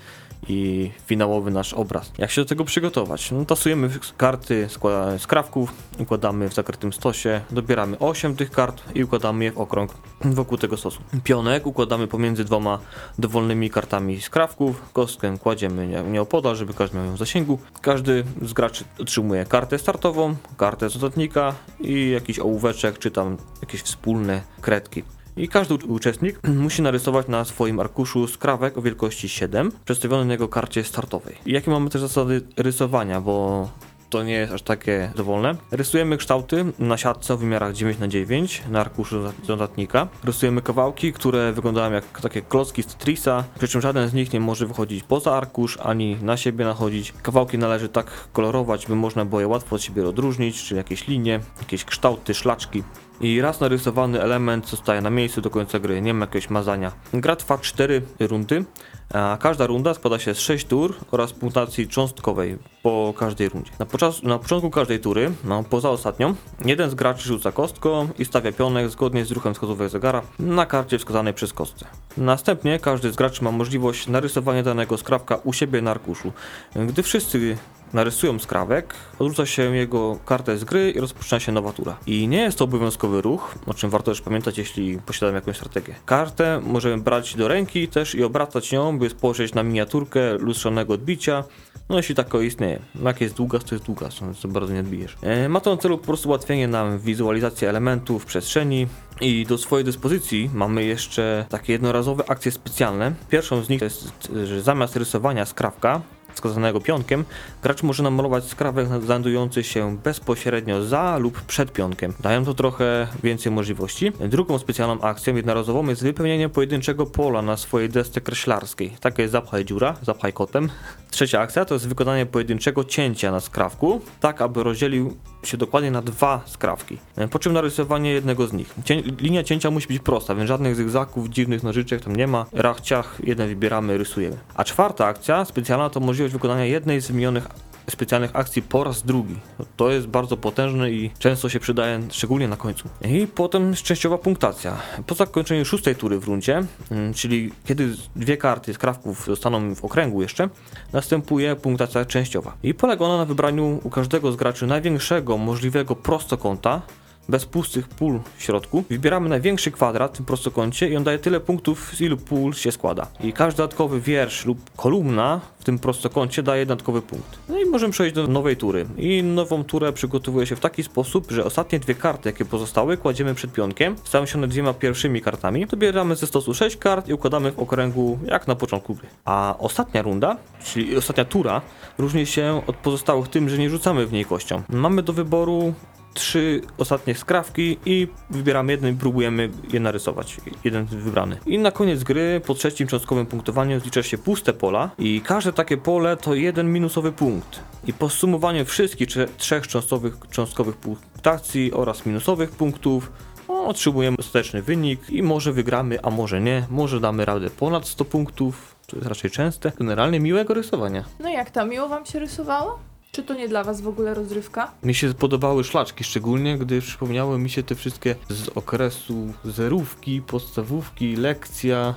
i finałowy nasz obraz. Jak się do tego przygotować? No, tasujemy karty z krawków, układamy w zakrytym stosie, dobieramy 8 tych kart i układamy je w okrąg wokół tego stosu. Pionek układamy pomiędzy 2 dowolnymi kartami z krawków, kostkę kładziemy nieopodal, żeby każdy miał ją w zasięgu. Każdy z graczy otrzymuje kartę startową, kartę z notatnika i jakiś ołóweczek, czy tam jakieś wspólne kredki. I każdy uczestnik musi narysować na swoim arkuszu skrawek o wielkości 7, przedstawiony na jego karcie startowej. I jakie mamy też zasady rysowania, bo to nie jest aż takie dowolne. Rysujemy kształty na siatce o wymiarach 9×9 na arkuszu notatnika. Rysujemy kawałki, które wyglądają jak takie klocki z Tetrisa, przy czym żaden z nich nie może wychodzić poza arkusz, ani na siebie nachodzić. Kawałki należy tak kolorować, by można było je łatwo od siebie odróżnić, czyli jakieś linie, jakieś kształty, szlaczki. I raz narysowany element zostaje na miejscu do końca gry, nie ma jakiegoś mazania. Gra trwa 4 rundy, a każda runda składa się z 6 tur oraz punktacji cząstkowej po każdej rundzie. Na początku każdej tury, poza ostatnią, jeden z graczy rzuca kostką i stawia pionek zgodnie z ruchem wskazówek zegara na karcie wskazanej przez kostkę. Następnie każdy z graczy ma możliwość narysowania danego skrawka u siebie na arkuszu. Gdy wszyscy narysują skrawek, odrzuca się jego kartę z gry i rozpoczyna się nowa tura. I nie jest to obowiązkowy ruch, o czym warto też pamiętać, jeśli posiadamy jakąś strategię. Kartę możemy brać do ręki też i obracać nią, by spojrzeć na miniaturkę lustrzanego odbicia, jeśli tak istnieje. Jak jest długa, to jest długa, to bardzo nie odbijesz. Ma to na celu po prostu ułatwienie nam wizualizacji elementów w przestrzeni. I do swojej dyspozycji mamy jeszcze takie jednorazowe akcje specjalne. Pierwszą z nich jest, że zamiast rysowania skrawka wskazanego pionkiem, gracz może namalować skrawek znajdujący się bezpośrednio za lub przed pionkiem. Dają to trochę więcej możliwości. Drugą specjalną akcją jednorazową jest wypełnienie pojedynczego pola na swojej desce kreślarskiej. Taka jest zapchaj dziura, zapchaj kotem. Trzecia akcja to jest wykonanie pojedynczego cięcia na skrawku, tak aby rozdzielił się dokładnie na 2 skrawki, po czym narysowanie jednego z nich. Linia cięcia musi być prosta, więc żadnych zygzaków, dziwnych nożyczek tam nie ma. Rach, ciach, jeden wybieramy, rysujemy. A czwarta akcja specjalna to możliwość wykonania jednej z wymienionych specjalnych akcji po raz drugi. To jest bardzo potężne i często się przydaje, szczególnie na końcu. I potem częściowa punktacja. Po zakończeniu 6 tury w rundzie, czyli kiedy 2 karty z krawków zostaną w okręgu jeszcze, następuje punktacja częściowa. I polega ona na wybraniu u każdego z graczy największego możliwego prostokąta, bez pustych pól w środku. Wybieramy największy kwadrat w tym prostokącie i on daje tyle punktów, z ilu pól się składa. I każdy dodatkowy wiersz lub kolumna w tym prostokącie daje dodatkowy punkt. No i możemy przejść do nowej tury. I nową turę przygotowuje się w taki sposób, że ostatnie 2 karty, jakie pozostały, kładziemy przed pionkiem. Stają się one 2 pierwszymi kartami. Dobieramy ze stosu 6 kart i układamy w okręgu jak na początku gry. A ostatnia runda, czyli ostatnia tura, różni się od pozostałych tym, że nie rzucamy w niej kością. Mamy do wyboru 3 ostatnie skrawki i wybieramy jedną i próbujemy je narysować. Jeden wybrany. I na koniec gry po 3. cząstkowym punktowaniu zlicza się puste pola i każde takie pole to 1 minusowy punkt. I po zsumowaniu wszystkich 3 cząstkowych punktacji oraz minusowych punktów otrzymujemy ostateczny wynik i może wygramy, a może nie. Może damy radę ponad 100 punktów, to jest raczej częste. Generalnie miłego rysowania. No jak to? Miło wam się rysowało? Czy to nie dla was w ogóle rozrywka? Mi się podobały szlaczki, szczególnie gdy przypomniały mi się te wszystkie z okresu zerówki, podstawówki, lekcja,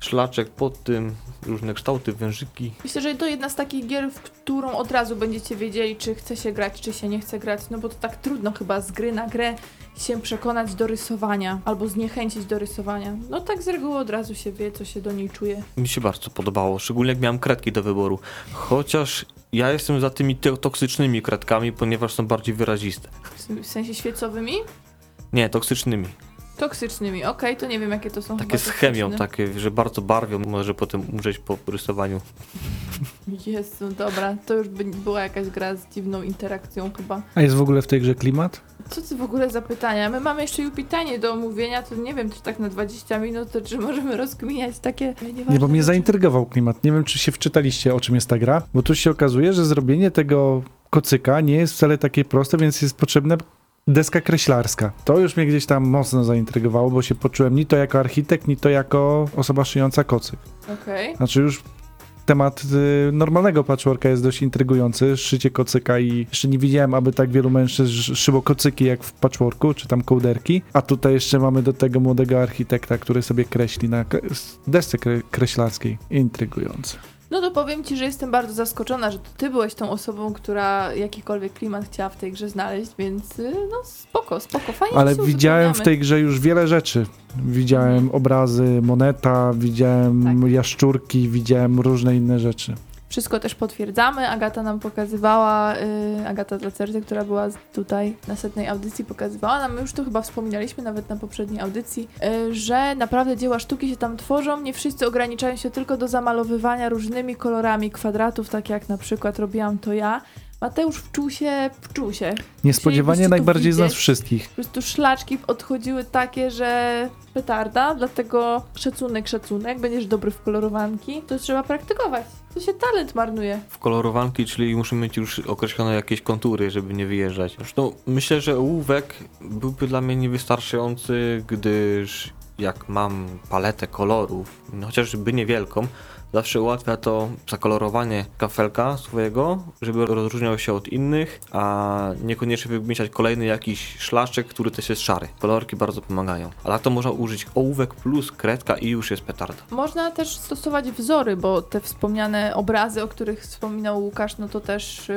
szlaczek pod tym, różne kształty, wężyki. Myślę, że to jedna z takich gier, w którą od razu będziecie wiedzieli, czy chce się grać, czy się nie chce grać, no bo to tak trudno chyba z gry na grę się przekonać do rysowania, albo zniechęcić do rysowania. No tak z reguły od razu się wie, co się do niej czuje. Mi się bardzo podobało, szczególnie jak miałem kredki do wyboru, chociaż ja jestem za tymi toksycznymi kredkami, ponieważ są bardziej wyraziste. W sensie świecowymi? Nie, toksycznymi. Toksycznymi, okej, to nie wiem jakie to są. Takie z chemią, takie, że bardzo barwią, może potem umrzeć po rysowaniu. Jezu, dobra, to już by była jakaś gra z dziwną interakcją chyba. A jest w ogóle w tej grze klimat? Co ty w ogóle za pytania? My mamy jeszcze JupiTajnie do omówienia, to nie wiem, czy tak na 20 minut, to czy możemy rozkminiać takie... Nie, bo mnie zaintrygował klimat. Nie wiem, czy się wczytaliście, o czym jest ta gra, bo tu się okazuje, że zrobienie tego kocyka nie jest wcale takie proste, więc jest potrzebne deska kreślarska. To już mnie gdzieś tam mocno zaintrygowało, bo się poczułem ni to jako architekt, ni to jako osoba szyjąca kocyk. Okej. Znaczy już temat normalnego patchworka jest dość intrygujący, szycie kocyka, i jeszcze nie widziałem, aby tak wielu mężczyzn szyło kocyki jak w patchworku, czy tam kołderki, a tutaj jeszcze mamy do tego młodego architekta, który sobie kreśli na desce kreślarskiej. Intrygujące. No to powiem Ci, że jestem bardzo zaskoczona, że to Ty byłeś tą osobą, która jakikolwiek klimat chciała w tej grze znaleźć, więc no spoko, fajnie. Ale widziałem w tej grze już wiele rzeczy. Widziałem obrazy Moneta, widziałem jaszczurki, widziałem różne inne rzeczy. Wszystko też potwierdzamy. Agata nam pokazywała, Agata Lacerty, która była tutaj na 100. audycji, pokazywała nam, my już to chyba wspominaliśmy nawet na poprzedniej audycji, że naprawdę dzieła sztuki się tam tworzą. Nie wszyscy ograniczają się tylko do zamalowywania różnymi kolorami kwadratów, tak jak na przykład robiłam to ja. Mateusz wczuł się. Niespodziewanie najbardziej z nas wszystkich. Po prostu szlaczki odchodziły takie, że petarda, dlatego szacunek, będziesz dobry w kolorowanki, to trzeba praktykować. To się talent marnuje. W kolorowanki, czyli musimy mieć już określone jakieś kontury, żeby nie wyjeżdżać. Zresztą myślę, że ołówek byłby dla mnie niewystarczający, gdyż jak mam paletę kolorów, no chociażby niewielką, zawsze ułatwia to zakolorowanie kafelka swojego, żeby rozróżniał się od innych, a niekoniecznie wymyślać kolejny jakiś szlaszczek, który też jest szary. Kolorki bardzo pomagają. A na to można użyć ołówek plus kredka i już jest petarda. Można też stosować wzory, bo te wspomniane obrazy, o których wspominał Łukasz, no to też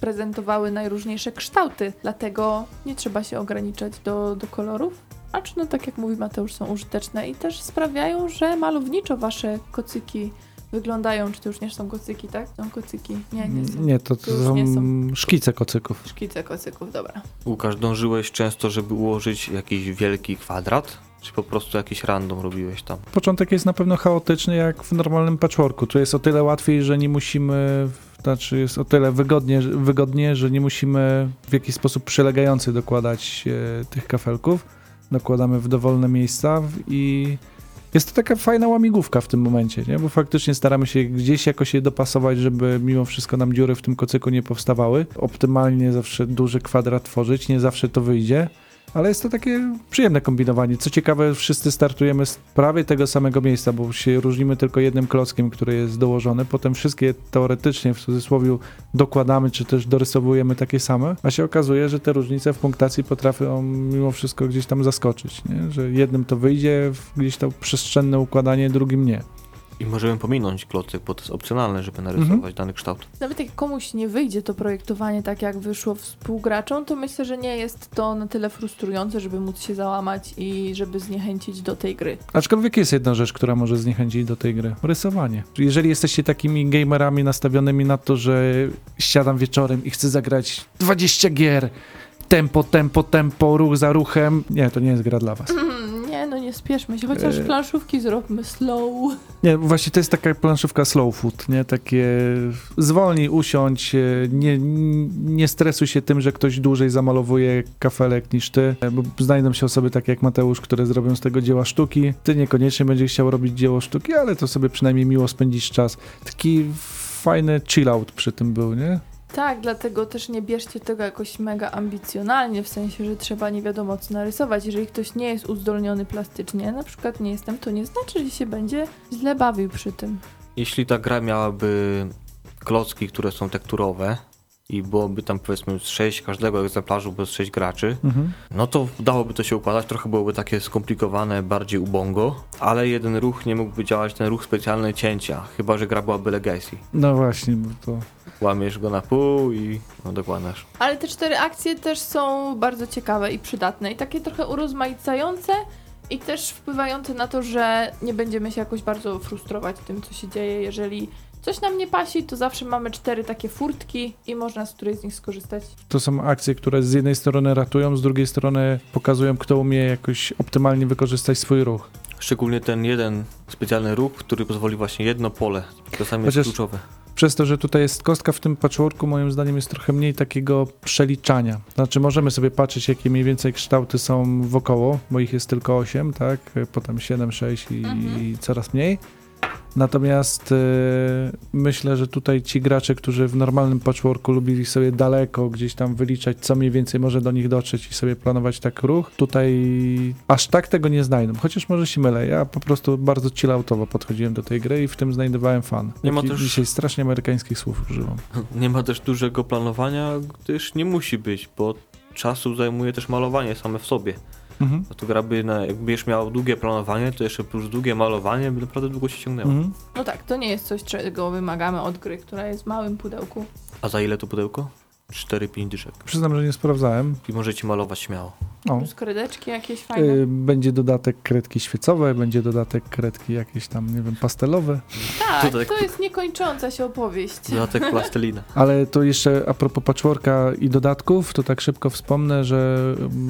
prezentowały najróżniejsze kształty, dlatego nie trzeba się ograniczać do kolorów. Acz, no tak jak mówi Mateusz, są użyteczne i też sprawiają, że malowniczo wasze kocyki wyglądają, czy to już nie są kocyki, tak? Są kocyki. Nie są. Nie, to są, nie są szkice kocyków. Szkice kocyków, dobra. Łukasz, dążyłeś często, żeby ułożyć jakiś wielki kwadrat? Czy po prostu jakiś random robiłeś tam? Początek jest na pewno chaotyczny jak w normalnym patchworku. Tu jest o tyle łatwiej, że nie musimy... Znaczy jest o tyle wygodnie, że nie musimy w jakiś sposób przylegający dokładać tych kafelków. Nakładamy w dowolne miejsca i jest to taka fajna łamigłówka w tym momencie, nie? Bo faktycznie staramy się gdzieś jakoś je dopasować, żeby mimo wszystko nam dziury w tym kocyku nie powstawały. Optymalnie zawsze duży kwadrat tworzyć, nie zawsze to wyjdzie, ale jest to takie przyjemne kombinowanie. Co ciekawe, wszyscy startujemy z prawie tego samego miejsca, bo się różnimy tylko jednym klockiem, który jest dołożony. Potem wszystkie teoretycznie, w cudzysłowie, dokładamy, czy też dorysowujemy takie same, a się okazuje, że te różnice w punktacji potrafią mimo wszystko gdzieś tam zaskoczyć, nie? Że jednym to wyjdzie, gdzieś to przestrzenne układanie, drugim nie. I możemy pominąć klocek, bo to jest opcjonalne, żeby narysować dany kształt. Nawet jak komuś nie wyjdzie to projektowanie tak, jak wyszło współgraczom, to myślę, że nie jest to na tyle frustrujące, żeby móc się załamać i żeby zniechęcić do tej gry. Aczkolwiek jest jedna rzecz, która może zniechęcić do tej gry. Rysowanie. Jeżeli jesteście takimi gamerami nastawionymi na to, że siadam wieczorem i chcę zagrać 20 gier, tempo, ruch za ruchem. Nie, to nie jest gra dla was. Nie spieszmy się, chociaż planszówki zróbmy slow. Nie, właśnie to jest taka planszówka slow food, nie? Takie zwolnij, usiądź, nie stresuj się tym, że ktoś dłużej zamalowuje kafelek niż ty, bo znajdą się osoby takie jak Mateusz, które zrobią z tego dzieła sztuki. Ty niekoniecznie będziesz chciał robić dzieło sztuki, ale to sobie przynajmniej miło spędzisz czas. Taki fajny chill out przy tym był, nie? Tak, dlatego też nie bierzcie tego jakoś mega ambicjonalnie, w sensie, że trzeba nie wiadomo co narysować. Jeżeli ktoś nie jest uzdolniony plastycznie, na przykład nie jestem, to nie znaczy, że się będzie źle bawił przy tym. Jeśli ta gra miałaby klocki, które są tekturowe i byłoby tam powiedzmy 6 każdego egzemplarzu, bo jest 6 graczy, no to dałoby to się układać, trochę byłoby takie skomplikowane, bardziej ubongo, ale jeden ruch nie mógłby działać, ten ruch specjalny cięcia, chyba że gra byłaby Legacy. No właśnie, bo to... Łamiesz go na pół i dokładasz. Ale te 4 akcje też są bardzo ciekawe i przydatne i takie trochę urozmaicające i też wpływające na to, że nie będziemy się jakoś bardzo frustrować tym, co się dzieje. Jeżeli coś nam nie pasi, to zawsze mamy 4 takie furtki i można z której z nich skorzystać. To są akcje, które z jednej strony ratują, z drugiej strony pokazują, kto umie jakoś optymalnie wykorzystać swój ruch. Szczególnie ten jeden specjalny ruch, który pozwoli właśnie jedno pole. Czasami jest kluczowe. Przez to, że tutaj jest kostka w tym patchworku, moim zdaniem jest trochę mniej takiego przeliczania. Znaczy możemy sobie patrzeć, jakie mniej więcej kształty są wokoło, bo ich jest tylko 8, tak? Potem 7, 6 i coraz mniej. Natomiast myślę, że tutaj ci gracze, którzy w normalnym patchworku lubili sobie daleko gdzieś tam wyliczać, co mniej więcej może do nich dotrzeć i sobie planować tak ruch, tutaj aż tak tego nie znajdą. Chociaż może się mylę, ja po prostu bardzo chilloutowo podchodziłem do tej gry i w tym znajdowałem fan. Nie ma też... Dzisiaj strasznie amerykańskich słów używam. Nie ma też dużego planowania, gdyż nie musi być, bo czasu zajmuje też malowanie same w sobie. Mhm. No to gra by, jakbyś miał długie planowanie, to jeszcze plus długie malowanie by naprawdę długo się ciągnęło. Mhm. No tak, to nie jest coś, czego wymagamy od gry, która jest w małym pudełku. A za ile to pudełko? 4-5 dyszek. Przyznam, że nie sprawdzałem. I możecie malować śmiało. Plus kredeczki jakieś fajne? Będzie dodatek kredki świecowe, będzie dodatek kredki jakieś tam, nie wiem, pastelowe. Tak, to jest niekończąca się opowieść. Dodatek plastelina. Ale to jeszcze a propos patchworka i dodatków, to tak szybko wspomnę, że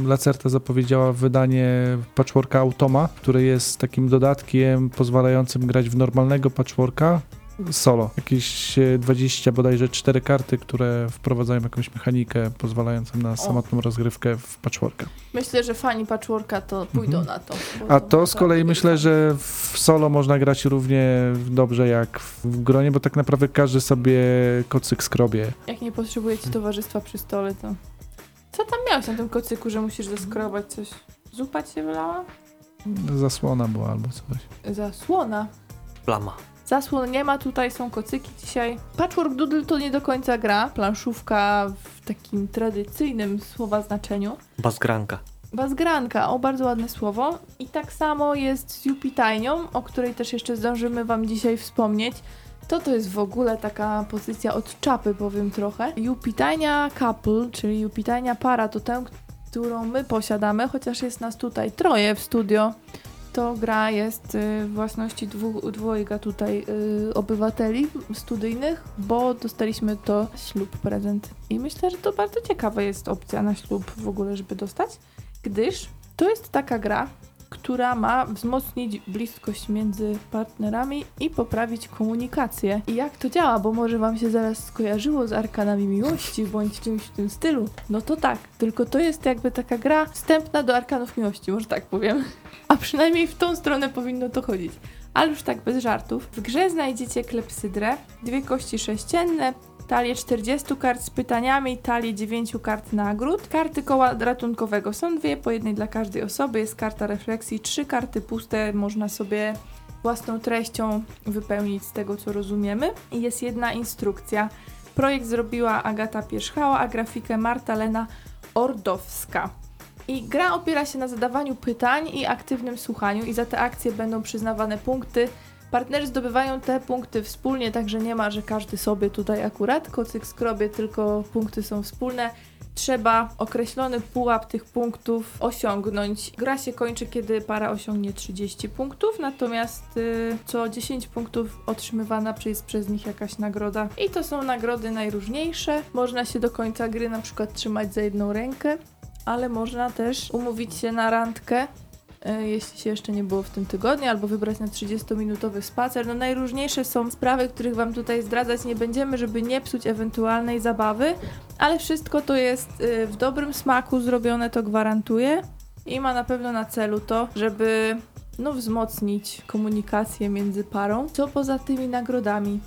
Lacerta zapowiedziała wydanie patchworka Automa, który jest takim dodatkiem pozwalającym grać w normalnego patchworka solo. Jakieś 20 bodajże 4 karty, które wprowadzają jakąś mechanikę pozwalającą na samotną rozgrywkę w patchworka. Myślę, że fani patchworka to pójdą na to. A to z kolei myślę, że w solo można grać równie dobrze jak w gronie, bo tak naprawdę każdy sobie kocyk skrobie. Jak nie potrzebujecie towarzystwa przy stole, to... Co tam miałeś na tym kocyku, że musisz zaskrobać coś? Zupa ci się wylała? Zasłona była albo coś. Zasłona? Plama. Zasłon nie ma, tutaj są kocyki dzisiaj. Patchwork Doodle to nie do końca gra, planszówka w takim tradycyjnym słowa znaczeniu. Bazgranka. Bazgranka, o bardzo ładne słowo. I tak samo jest z JupiTajnią, o której też jeszcze zdążymy wam dzisiaj wspomnieć. To jest w ogóle taka pozycja od czapy, powiem trochę. JupiTajnia Couple, czyli JupiTajnia Para, to tę, którą my posiadamy, chociaż jest nas tutaj 3 w studio. To gra jest własności dwojga tutaj obywateli studyjnych, bo dostaliśmy to ślub prezent. I myślę, że to bardzo ciekawa jest opcja na ślub w ogóle, żeby dostać, gdyż to jest taka gra, która ma wzmocnić bliskość między partnerami i poprawić komunikację. I jak to działa, bo może wam się zaraz skojarzyło z Arkanami Miłości, bądź czymś w tym stylu. No to tak, tylko to jest jakby taka gra wstępna do Arkanów Miłości, może tak powiem. A przynajmniej w tą stronę powinno to chodzić. Ale już tak bez żartów. W grze znajdziecie klepsydrę, 2 kości sześcienne, talię 40 kart z pytaniami, talię 9 kart nagród. Karty koła ratunkowego są 2, po jednej dla każdej osoby. Jest karta refleksji, 3 karty puste, można sobie własną treścią wypełnić z tego, co rozumiemy. I jest jedna instrukcja. Projekt zrobiła Agata Pierzchała, a grafikę Marta-Lena Ordowska. I gra opiera się na zadawaniu pytań i aktywnym słuchaniu, i za te akcje będą przyznawane punkty. Partnerzy zdobywają te punkty wspólnie, także nie ma, że każdy sobie tutaj akurat kocyk skrobie, tylko punkty są wspólne. Trzeba określony pułap tych punktów osiągnąć. Gra się kończy, kiedy para osiągnie 30 punktów, natomiast co 10 punktów otrzymywana jest przez nich jakaś nagroda. I to są nagrody najróżniejsze. Można się do końca gry na przykład trzymać za jedną rękę, ale można też umówić się na randkę, jeśli się jeszcze nie było w tym tygodniu, albo wybrać na 30-minutowy spacer. No najróżniejsze są sprawy, których wam tutaj zdradzać nie będziemy, żeby nie psuć ewentualnej zabawy, ale wszystko to jest w dobrym smaku zrobione, to gwarantuję, i ma na pewno na celu to, żeby wzmocnić komunikację między parą. Co poza tymi nagrodami?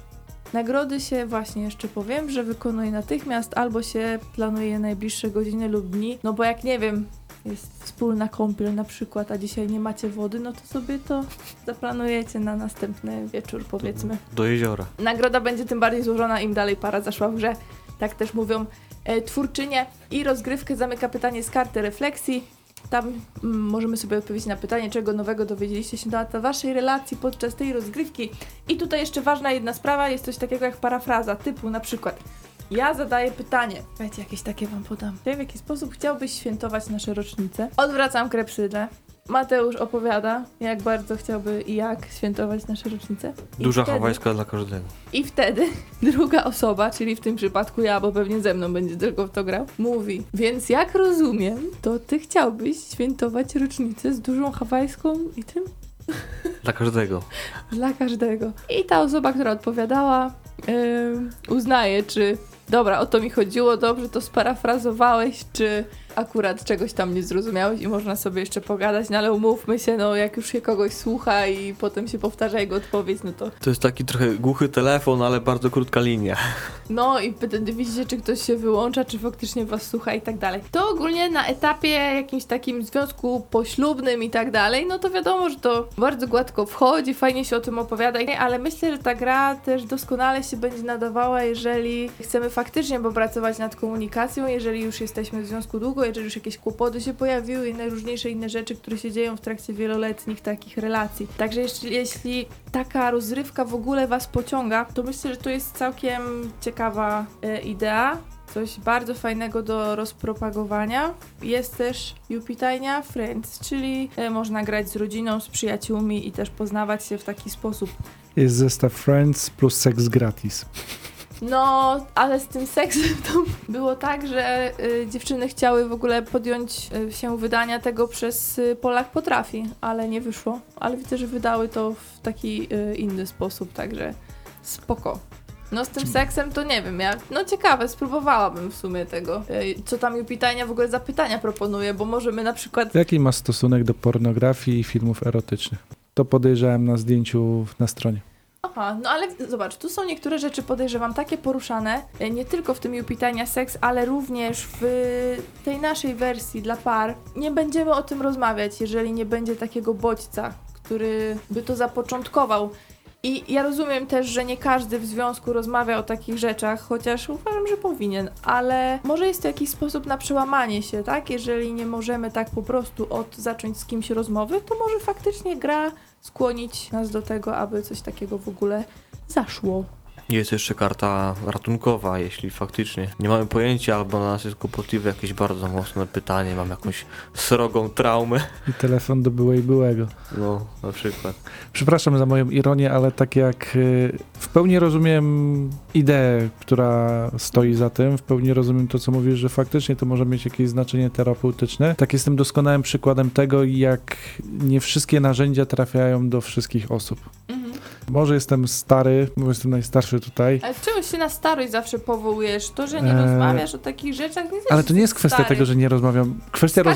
Nagrody się właśnie jeszcze powiem, że wykonuje natychmiast albo się planuje najbliższe godziny lub dni, bo jak nie wiem, jest wspólna kąpiel na przykład, a dzisiaj nie macie wody, to sobie to zaplanujecie na następny wieczór, powiedzmy. Do jeziora. Nagroda będzie tym bardziej złożona, im dalej para zaszła w grze, tak też mówią twórczynie. I rozgrywkę zamyka pytanie z karty refleksji. Tam możemy sobie odpowiedzieć na pytanie, czego nowego dowiedzieliście się na waszej relacji podczas tej rozgrywki. I tutaj jeszcze ważna jedna sprawa, jest coś takiego jak parafraza, typu na przykład ja zadaję pytanie. Wiecie, jakieś takie wam podam. W jaki sposób chciałbyś świętować nasze rocznice? Odwracam krepsydle. Mateusz opowiada, jak bardzo chciałby i jak świętować nasze rocznice. Duża hawajska dla każdego. I wtedy druga osoba, czyli w tym przypadku ja, bo pewnie ze mną będzie tylko w to grał, mówi: więc jak rozumiem, to ty chciałbyś świętować rocznicę z dużą hawajską i tym? Dla każdego. Dla każdego. I ta osoba, która odpowiadała, uznaje, czy dobra, o to mi chodziło, dobrze to sparafrazowałeś, czy akurat czegoś tam nie zrozumiałeś i można sobie jeszcze pogadać, no ale umówmy się, no jak już się kogoś słucha i potem się powtarza jego odpowiedź, no to... To jest taki trochę głuchy telefon, ale bardzo krótka linia. No i widzicie, czy ktoś się wyłącza, czy faktycznie was słucha i tak dalej. To ogólnie na etapie jakimś takim związku poślubnym i tak dalej, no to wiadomo, że to bardzo gładko wchodzi, fajnie się o tym opowiada, ale myślę, że ta gra też doskonale się będzie nadawała, jeżeli chcemy faktycznie popracować nad komunikacją, jeżeli już jesteśmy w związku długo, jeżeli już jakieś kłopoty się pojawiły i najróżniejsze inne rzeczy, które się dzieją w trakcie wieloletnich takich relacji. Także jeśli taka rozrywka w ogóle was pociąga, to myślę, że to jest całkiem ciekawa idea. Coś bardzo fajnego do rozpropagowania. Jest też JupiTajnie Friends, czyli można grać z rodziną, z przyjaciółmi i też poznawać się w taki sposób. Jest zestaw Friends plus seks gratis. No, ale z tym seksem to było tak, że dziewczyny chciały w ogóle podjąć się wydania tego przez Polak Potrafi, ale nie wyszło. Ale widzę, że wydały to w taki inny sposób, także spoko. No z tym seksem to nie wiem, ja, no ciekawe, spróbowałabym w sumie tego, co tam JupiTajnie w ogóle za pytania proponuje, bo możemy na przykład... Jaki ma stosunek do pornografii i filmów erotycznych? To podejrzałem na zdjęciu na stronie. Aha, no ale zobacz, tu są niektóre rzeczy, podejrzewam, takie poruszane, nie tylko w tym JupiTajnie seks, ale również w tej naszej wersji dla par. Nie będziemy o tym rozmawiać, jeżeli nie będzie takiego bodźca, który by to zapoczątkował. I ja rozumiem też, że nie każdy w związku rozmawia o takich rzeczach, chociaż uważam, że powinien, ale może jest to jakiś sposób na przełamanie się, tak? Jeżeli nie możemy tak po prostu zacząć z kimś rozmowy, to może faktycznie gra skłonić nas do tego, aby coś takiego w ogóle zaszło. Jest jeszcze karta ratunkowa, jeśli faktycznie nie mamy pojęcia, albo na nas jest kłopotliwe jakieś bardzo mocne pytanie, mam jakąś srogą traumę. I telefon do byłego. No, na przykład. Przepraszam za moją ironię, ale tak jak w pełni rozumiem ideę, która stoi za tym, w pełni rozumiem to, co mówisz, że faktycznie to może mieć jakieś znaczenie terapeutyczne. Tak, jestem doskonałym przykładem tego, jak nie wszystkie narzędzia trafiają do wszystkich osób. Mhm. Może jestem stary, bo jestem najstarszy tutaj. Ale czegoś się na starość zawsze powołujesz. To, że nie rozmawiasz o takich rzeczach, nie znaczy. Ale to nie jest kwestia stary. Tego, że nie rozmawiam. Kwestia nie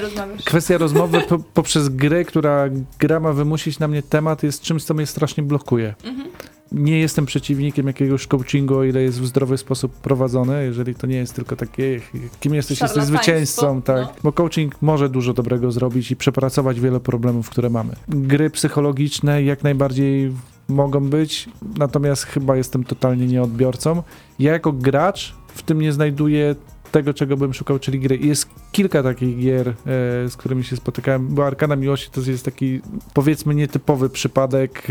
rozmawiasz. Kwestia rozmowy poprzez grę, która gra ma wymusić na mnie temat, jest czymś, co mnie strasznie blokuje. Mhm. Nie jestem przeciwnikiem jakiegoś coachingu, o ile jest w zdrowy sposób prowadzony, jeżeli to nie jest tylko takie, kim jesteś zwycięzcą, tak. No. Bo coaching może dużo dobrego zrobić i przepracować wiele problemów, które mamy. Gry psychologiczne jak najbardziej mogą być, natomiast chyba jestem totalnie nieodbiorcą. Ja jako gracz w tym nie znajduję tego, czego bym szukał, czyli gry. Jest kilka takich gier, z którymi się spotykałem, bo Arkana Miłości to jest taki, powiedzmy, nietypowy przypadek,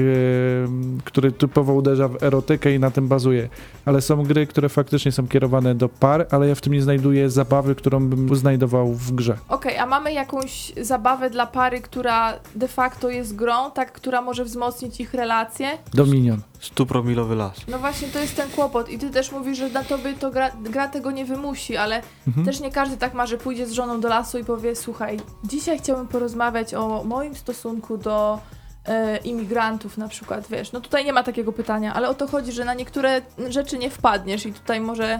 który typowo uderza w erotykę i na tym bazuje. Ale są gry, które faktycznie są kierowane do par, ale ja w tym nie znajduję zabawy, którą bym znajdował w grze. Okej, a mamy jakąś zabawę dla pary, która de facto jest grą, tak, która może wzmocnić ich relacje? Dominion. 100-promilowy las. No właśnie, to jest ten kłopot. I ty też mówisz, że na tobie to gra tego nie wymusi, ale też nie każdy tak ma, że pójdzie z żoną do lasu i powie: słuchaj, dzisiaj chciałbym porozmawiać o moim stosunku do imigrantów na przykład, wiesz. No tutaj nie ma takiego pytania, ale o to chodzi, że na niektóre rzeczy nie wpadniesz i tutaj może...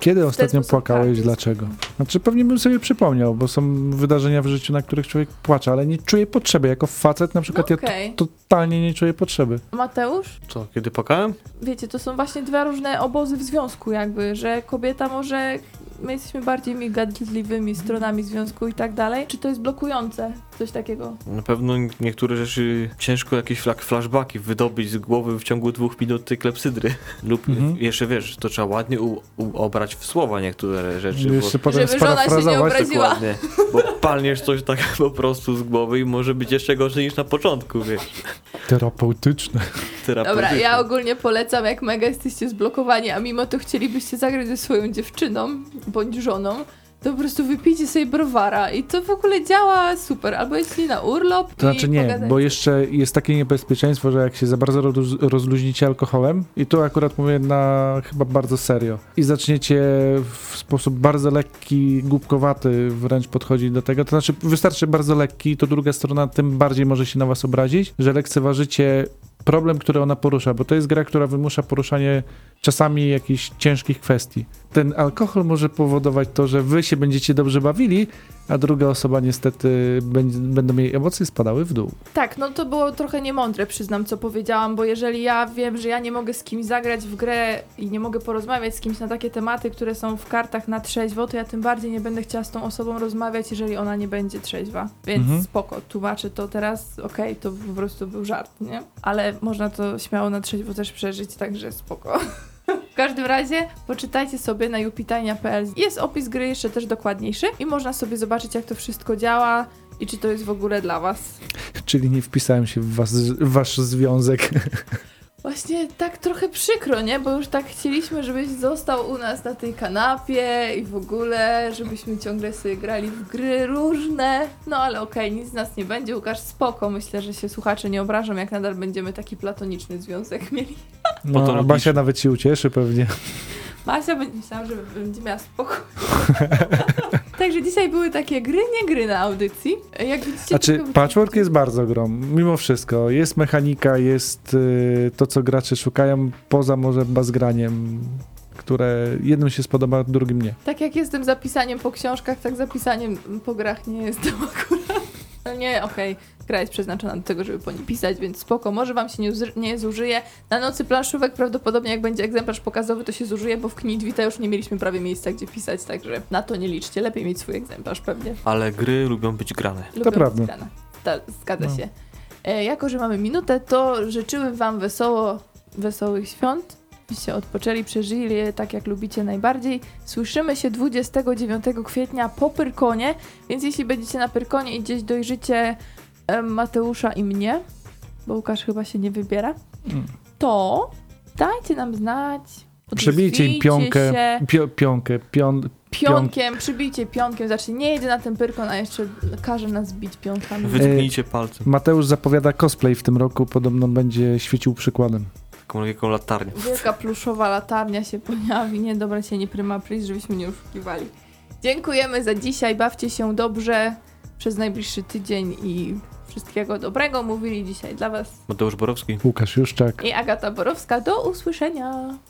Kiedy ostatnio płakałeś? Dlaczego? Znaczy pewnie bym sobie przypomniał, bo są wydarzenia w życiu, na których człowiek płacze, ale nie czuje potrzeby. Jako facet na przykład ja totalnie nie czuję potrzeby. Mateusz? Co, kiedy płakałem? Wiecie, to są właśnie dwa różne obozy w związku jakby, że kobieta może... My jesteśmy bardziej migadliwymi stronami związku i tak dalej. Czy to jest blokujące? Coś takiego? Na pewno niektóre rzeczy ciężko jakieś flashbacki wydobyć z głowy w ciągu 2 minut tej klepsydry. Lub jeszcze wiesz, to trzeba ładnie obrać w słowa niektóre rzeczy. Bo żeby żona się nie obraziła. Dokładnie, bo palniesz coś tak po prostu z głowy i może być jeszcze gorzej niż na początku, wiesz. Terapeutyczne. Dobra, ja ogólnie polecam, jak mega jesteście zblokowani, a mimo to chcielibyście zagrać ze swoją dziewczyną bądź żoną, to po prostu wypijcie sobie browara i to w ogóle działa super. Albo jeśli na urlop, to znaczy nie, pogadajcie. Bo jeszcze jest takie niebezpieczeństwo, że jak się za bardzo rozluźnicie alkoholem, i tu akurat mówię na chyba bardzo serio, i zaczniecie w sposób bardzo lekki, głupkowaty wręcz podchodzić do tego, to znaczy wystarczy bardzo lekki, to druga strona tym bardziej może się na was obrazić, że lekceważycie problem, który ona porusza, bo to jest gra, która wymusza poruszanie czasami jakichś ciężkich kwestii. ten alkohol może powodować to, że wy się będziecie dobrze bawili, a druga osoba niestety będą jej emocje spadały w dół. Tak, no to było trochę niemądre, przyznam, co powiedziałam, bo jeżeli ja wiem, że ja nie mogę z kimś zagrać w grę i nie mogę porozmawiać z kimś na takie tematy, które są w kartach na trzeźwo, to ja tym bardziej nie będę chciała z tą osobą rozmawiać, jeżeli ona nie będzie trzeźwa. Więc spoko, tłumaczę to teraz, okej, to po prostu był żart, nie? Ale można to śmiało na trzeźwo też przeżyć, także spoko. W każdym razie poczytajcie sobie na jupitajnia.pl. Jest opis gry jeszcze też dokładniejszy i można sobie zobaczyć, jak to wszystko działa i czy to jest w ogóle dla was. Czyli nie wpisałem się w wasz związek. Właśnie tak trochę przykro, nie? Bo już tak chcieliśmy, żebyś został u nas na tej kanapie i w ogóle, żebyśmy ciągle sobie grali w gry różne. No ale okej, nic z nas nie będzie. Łukasz, spoko. Myślę, że się słuchacze nie obrażą, jak nadal będziemy taki platoniczny związek mieli. No, Basia nawet się ucieszy pewnie. Basia będzie myślała, że będzie miała spokój. Także dzisiaj były takie gry, nie gry na audycji. Jak widzicie, Patchwork jest bardzo grą, mimo wszystko. Jest mechanika, jest to, co gracze szukają, poza może bazgraniem, które jednym się spodoba, drugim nie. Tak jak jestem zapisaniem po książkach, tak zapisaniem po grach nie jestem akurat. No nie, okej. Gra jest przeznaczona do tego, żeby po niej pisać, więc spoko, może wam się nie zużyje. Na nocy planszówek prawdopodobnie jak będzie egzemplarz pokazowy, to się zużyje, bo w Knitwita już nie mieliśmy prawie miejsca, gdzie pisać, także na to nie liczcie, lepiej mieć swój egzemplarz pewnie. Ale gry lubią być grane. Lubią to być prawda. Grane, zgadza się. Jako, że mamy minutę, to życzymy wam wesołych świąt. Się odpoczęli, przeżyli je tak, jak lubicie najbardziej. Słyszymy się 29 kwietnia po Pyrkonie, więc jeśli będziecie na Pyrkonie i gdzieś dojrzycie Mateusza i mnie, bo Łukasz chyba się nie wybiera, to dajcie nam znać. Przybijcie im pionkiem, przybijcie pionkiem, znacznie nie jedzie na ten Pyrkon, a jeszcze każe nas bić pionkami. Wytknijcie palcem. Mateusz zapowiada cosplay w tym roku, podobno będzie świecił przykładem. Taką wielką latarnię. Wielka pluszowa latarnia się pojawi, nie dobra się nie prima pris, żebyśmy nie oszukiwali. Dziękujemy za dzisiaj, bawcie się dobrze przez najbliższy tydzień i wszystkiego dobrego. Mówili dzisiaj dla was Mateusz Borowski, Łukasz Juszczak i Agata Borowska. Do usłyszenia!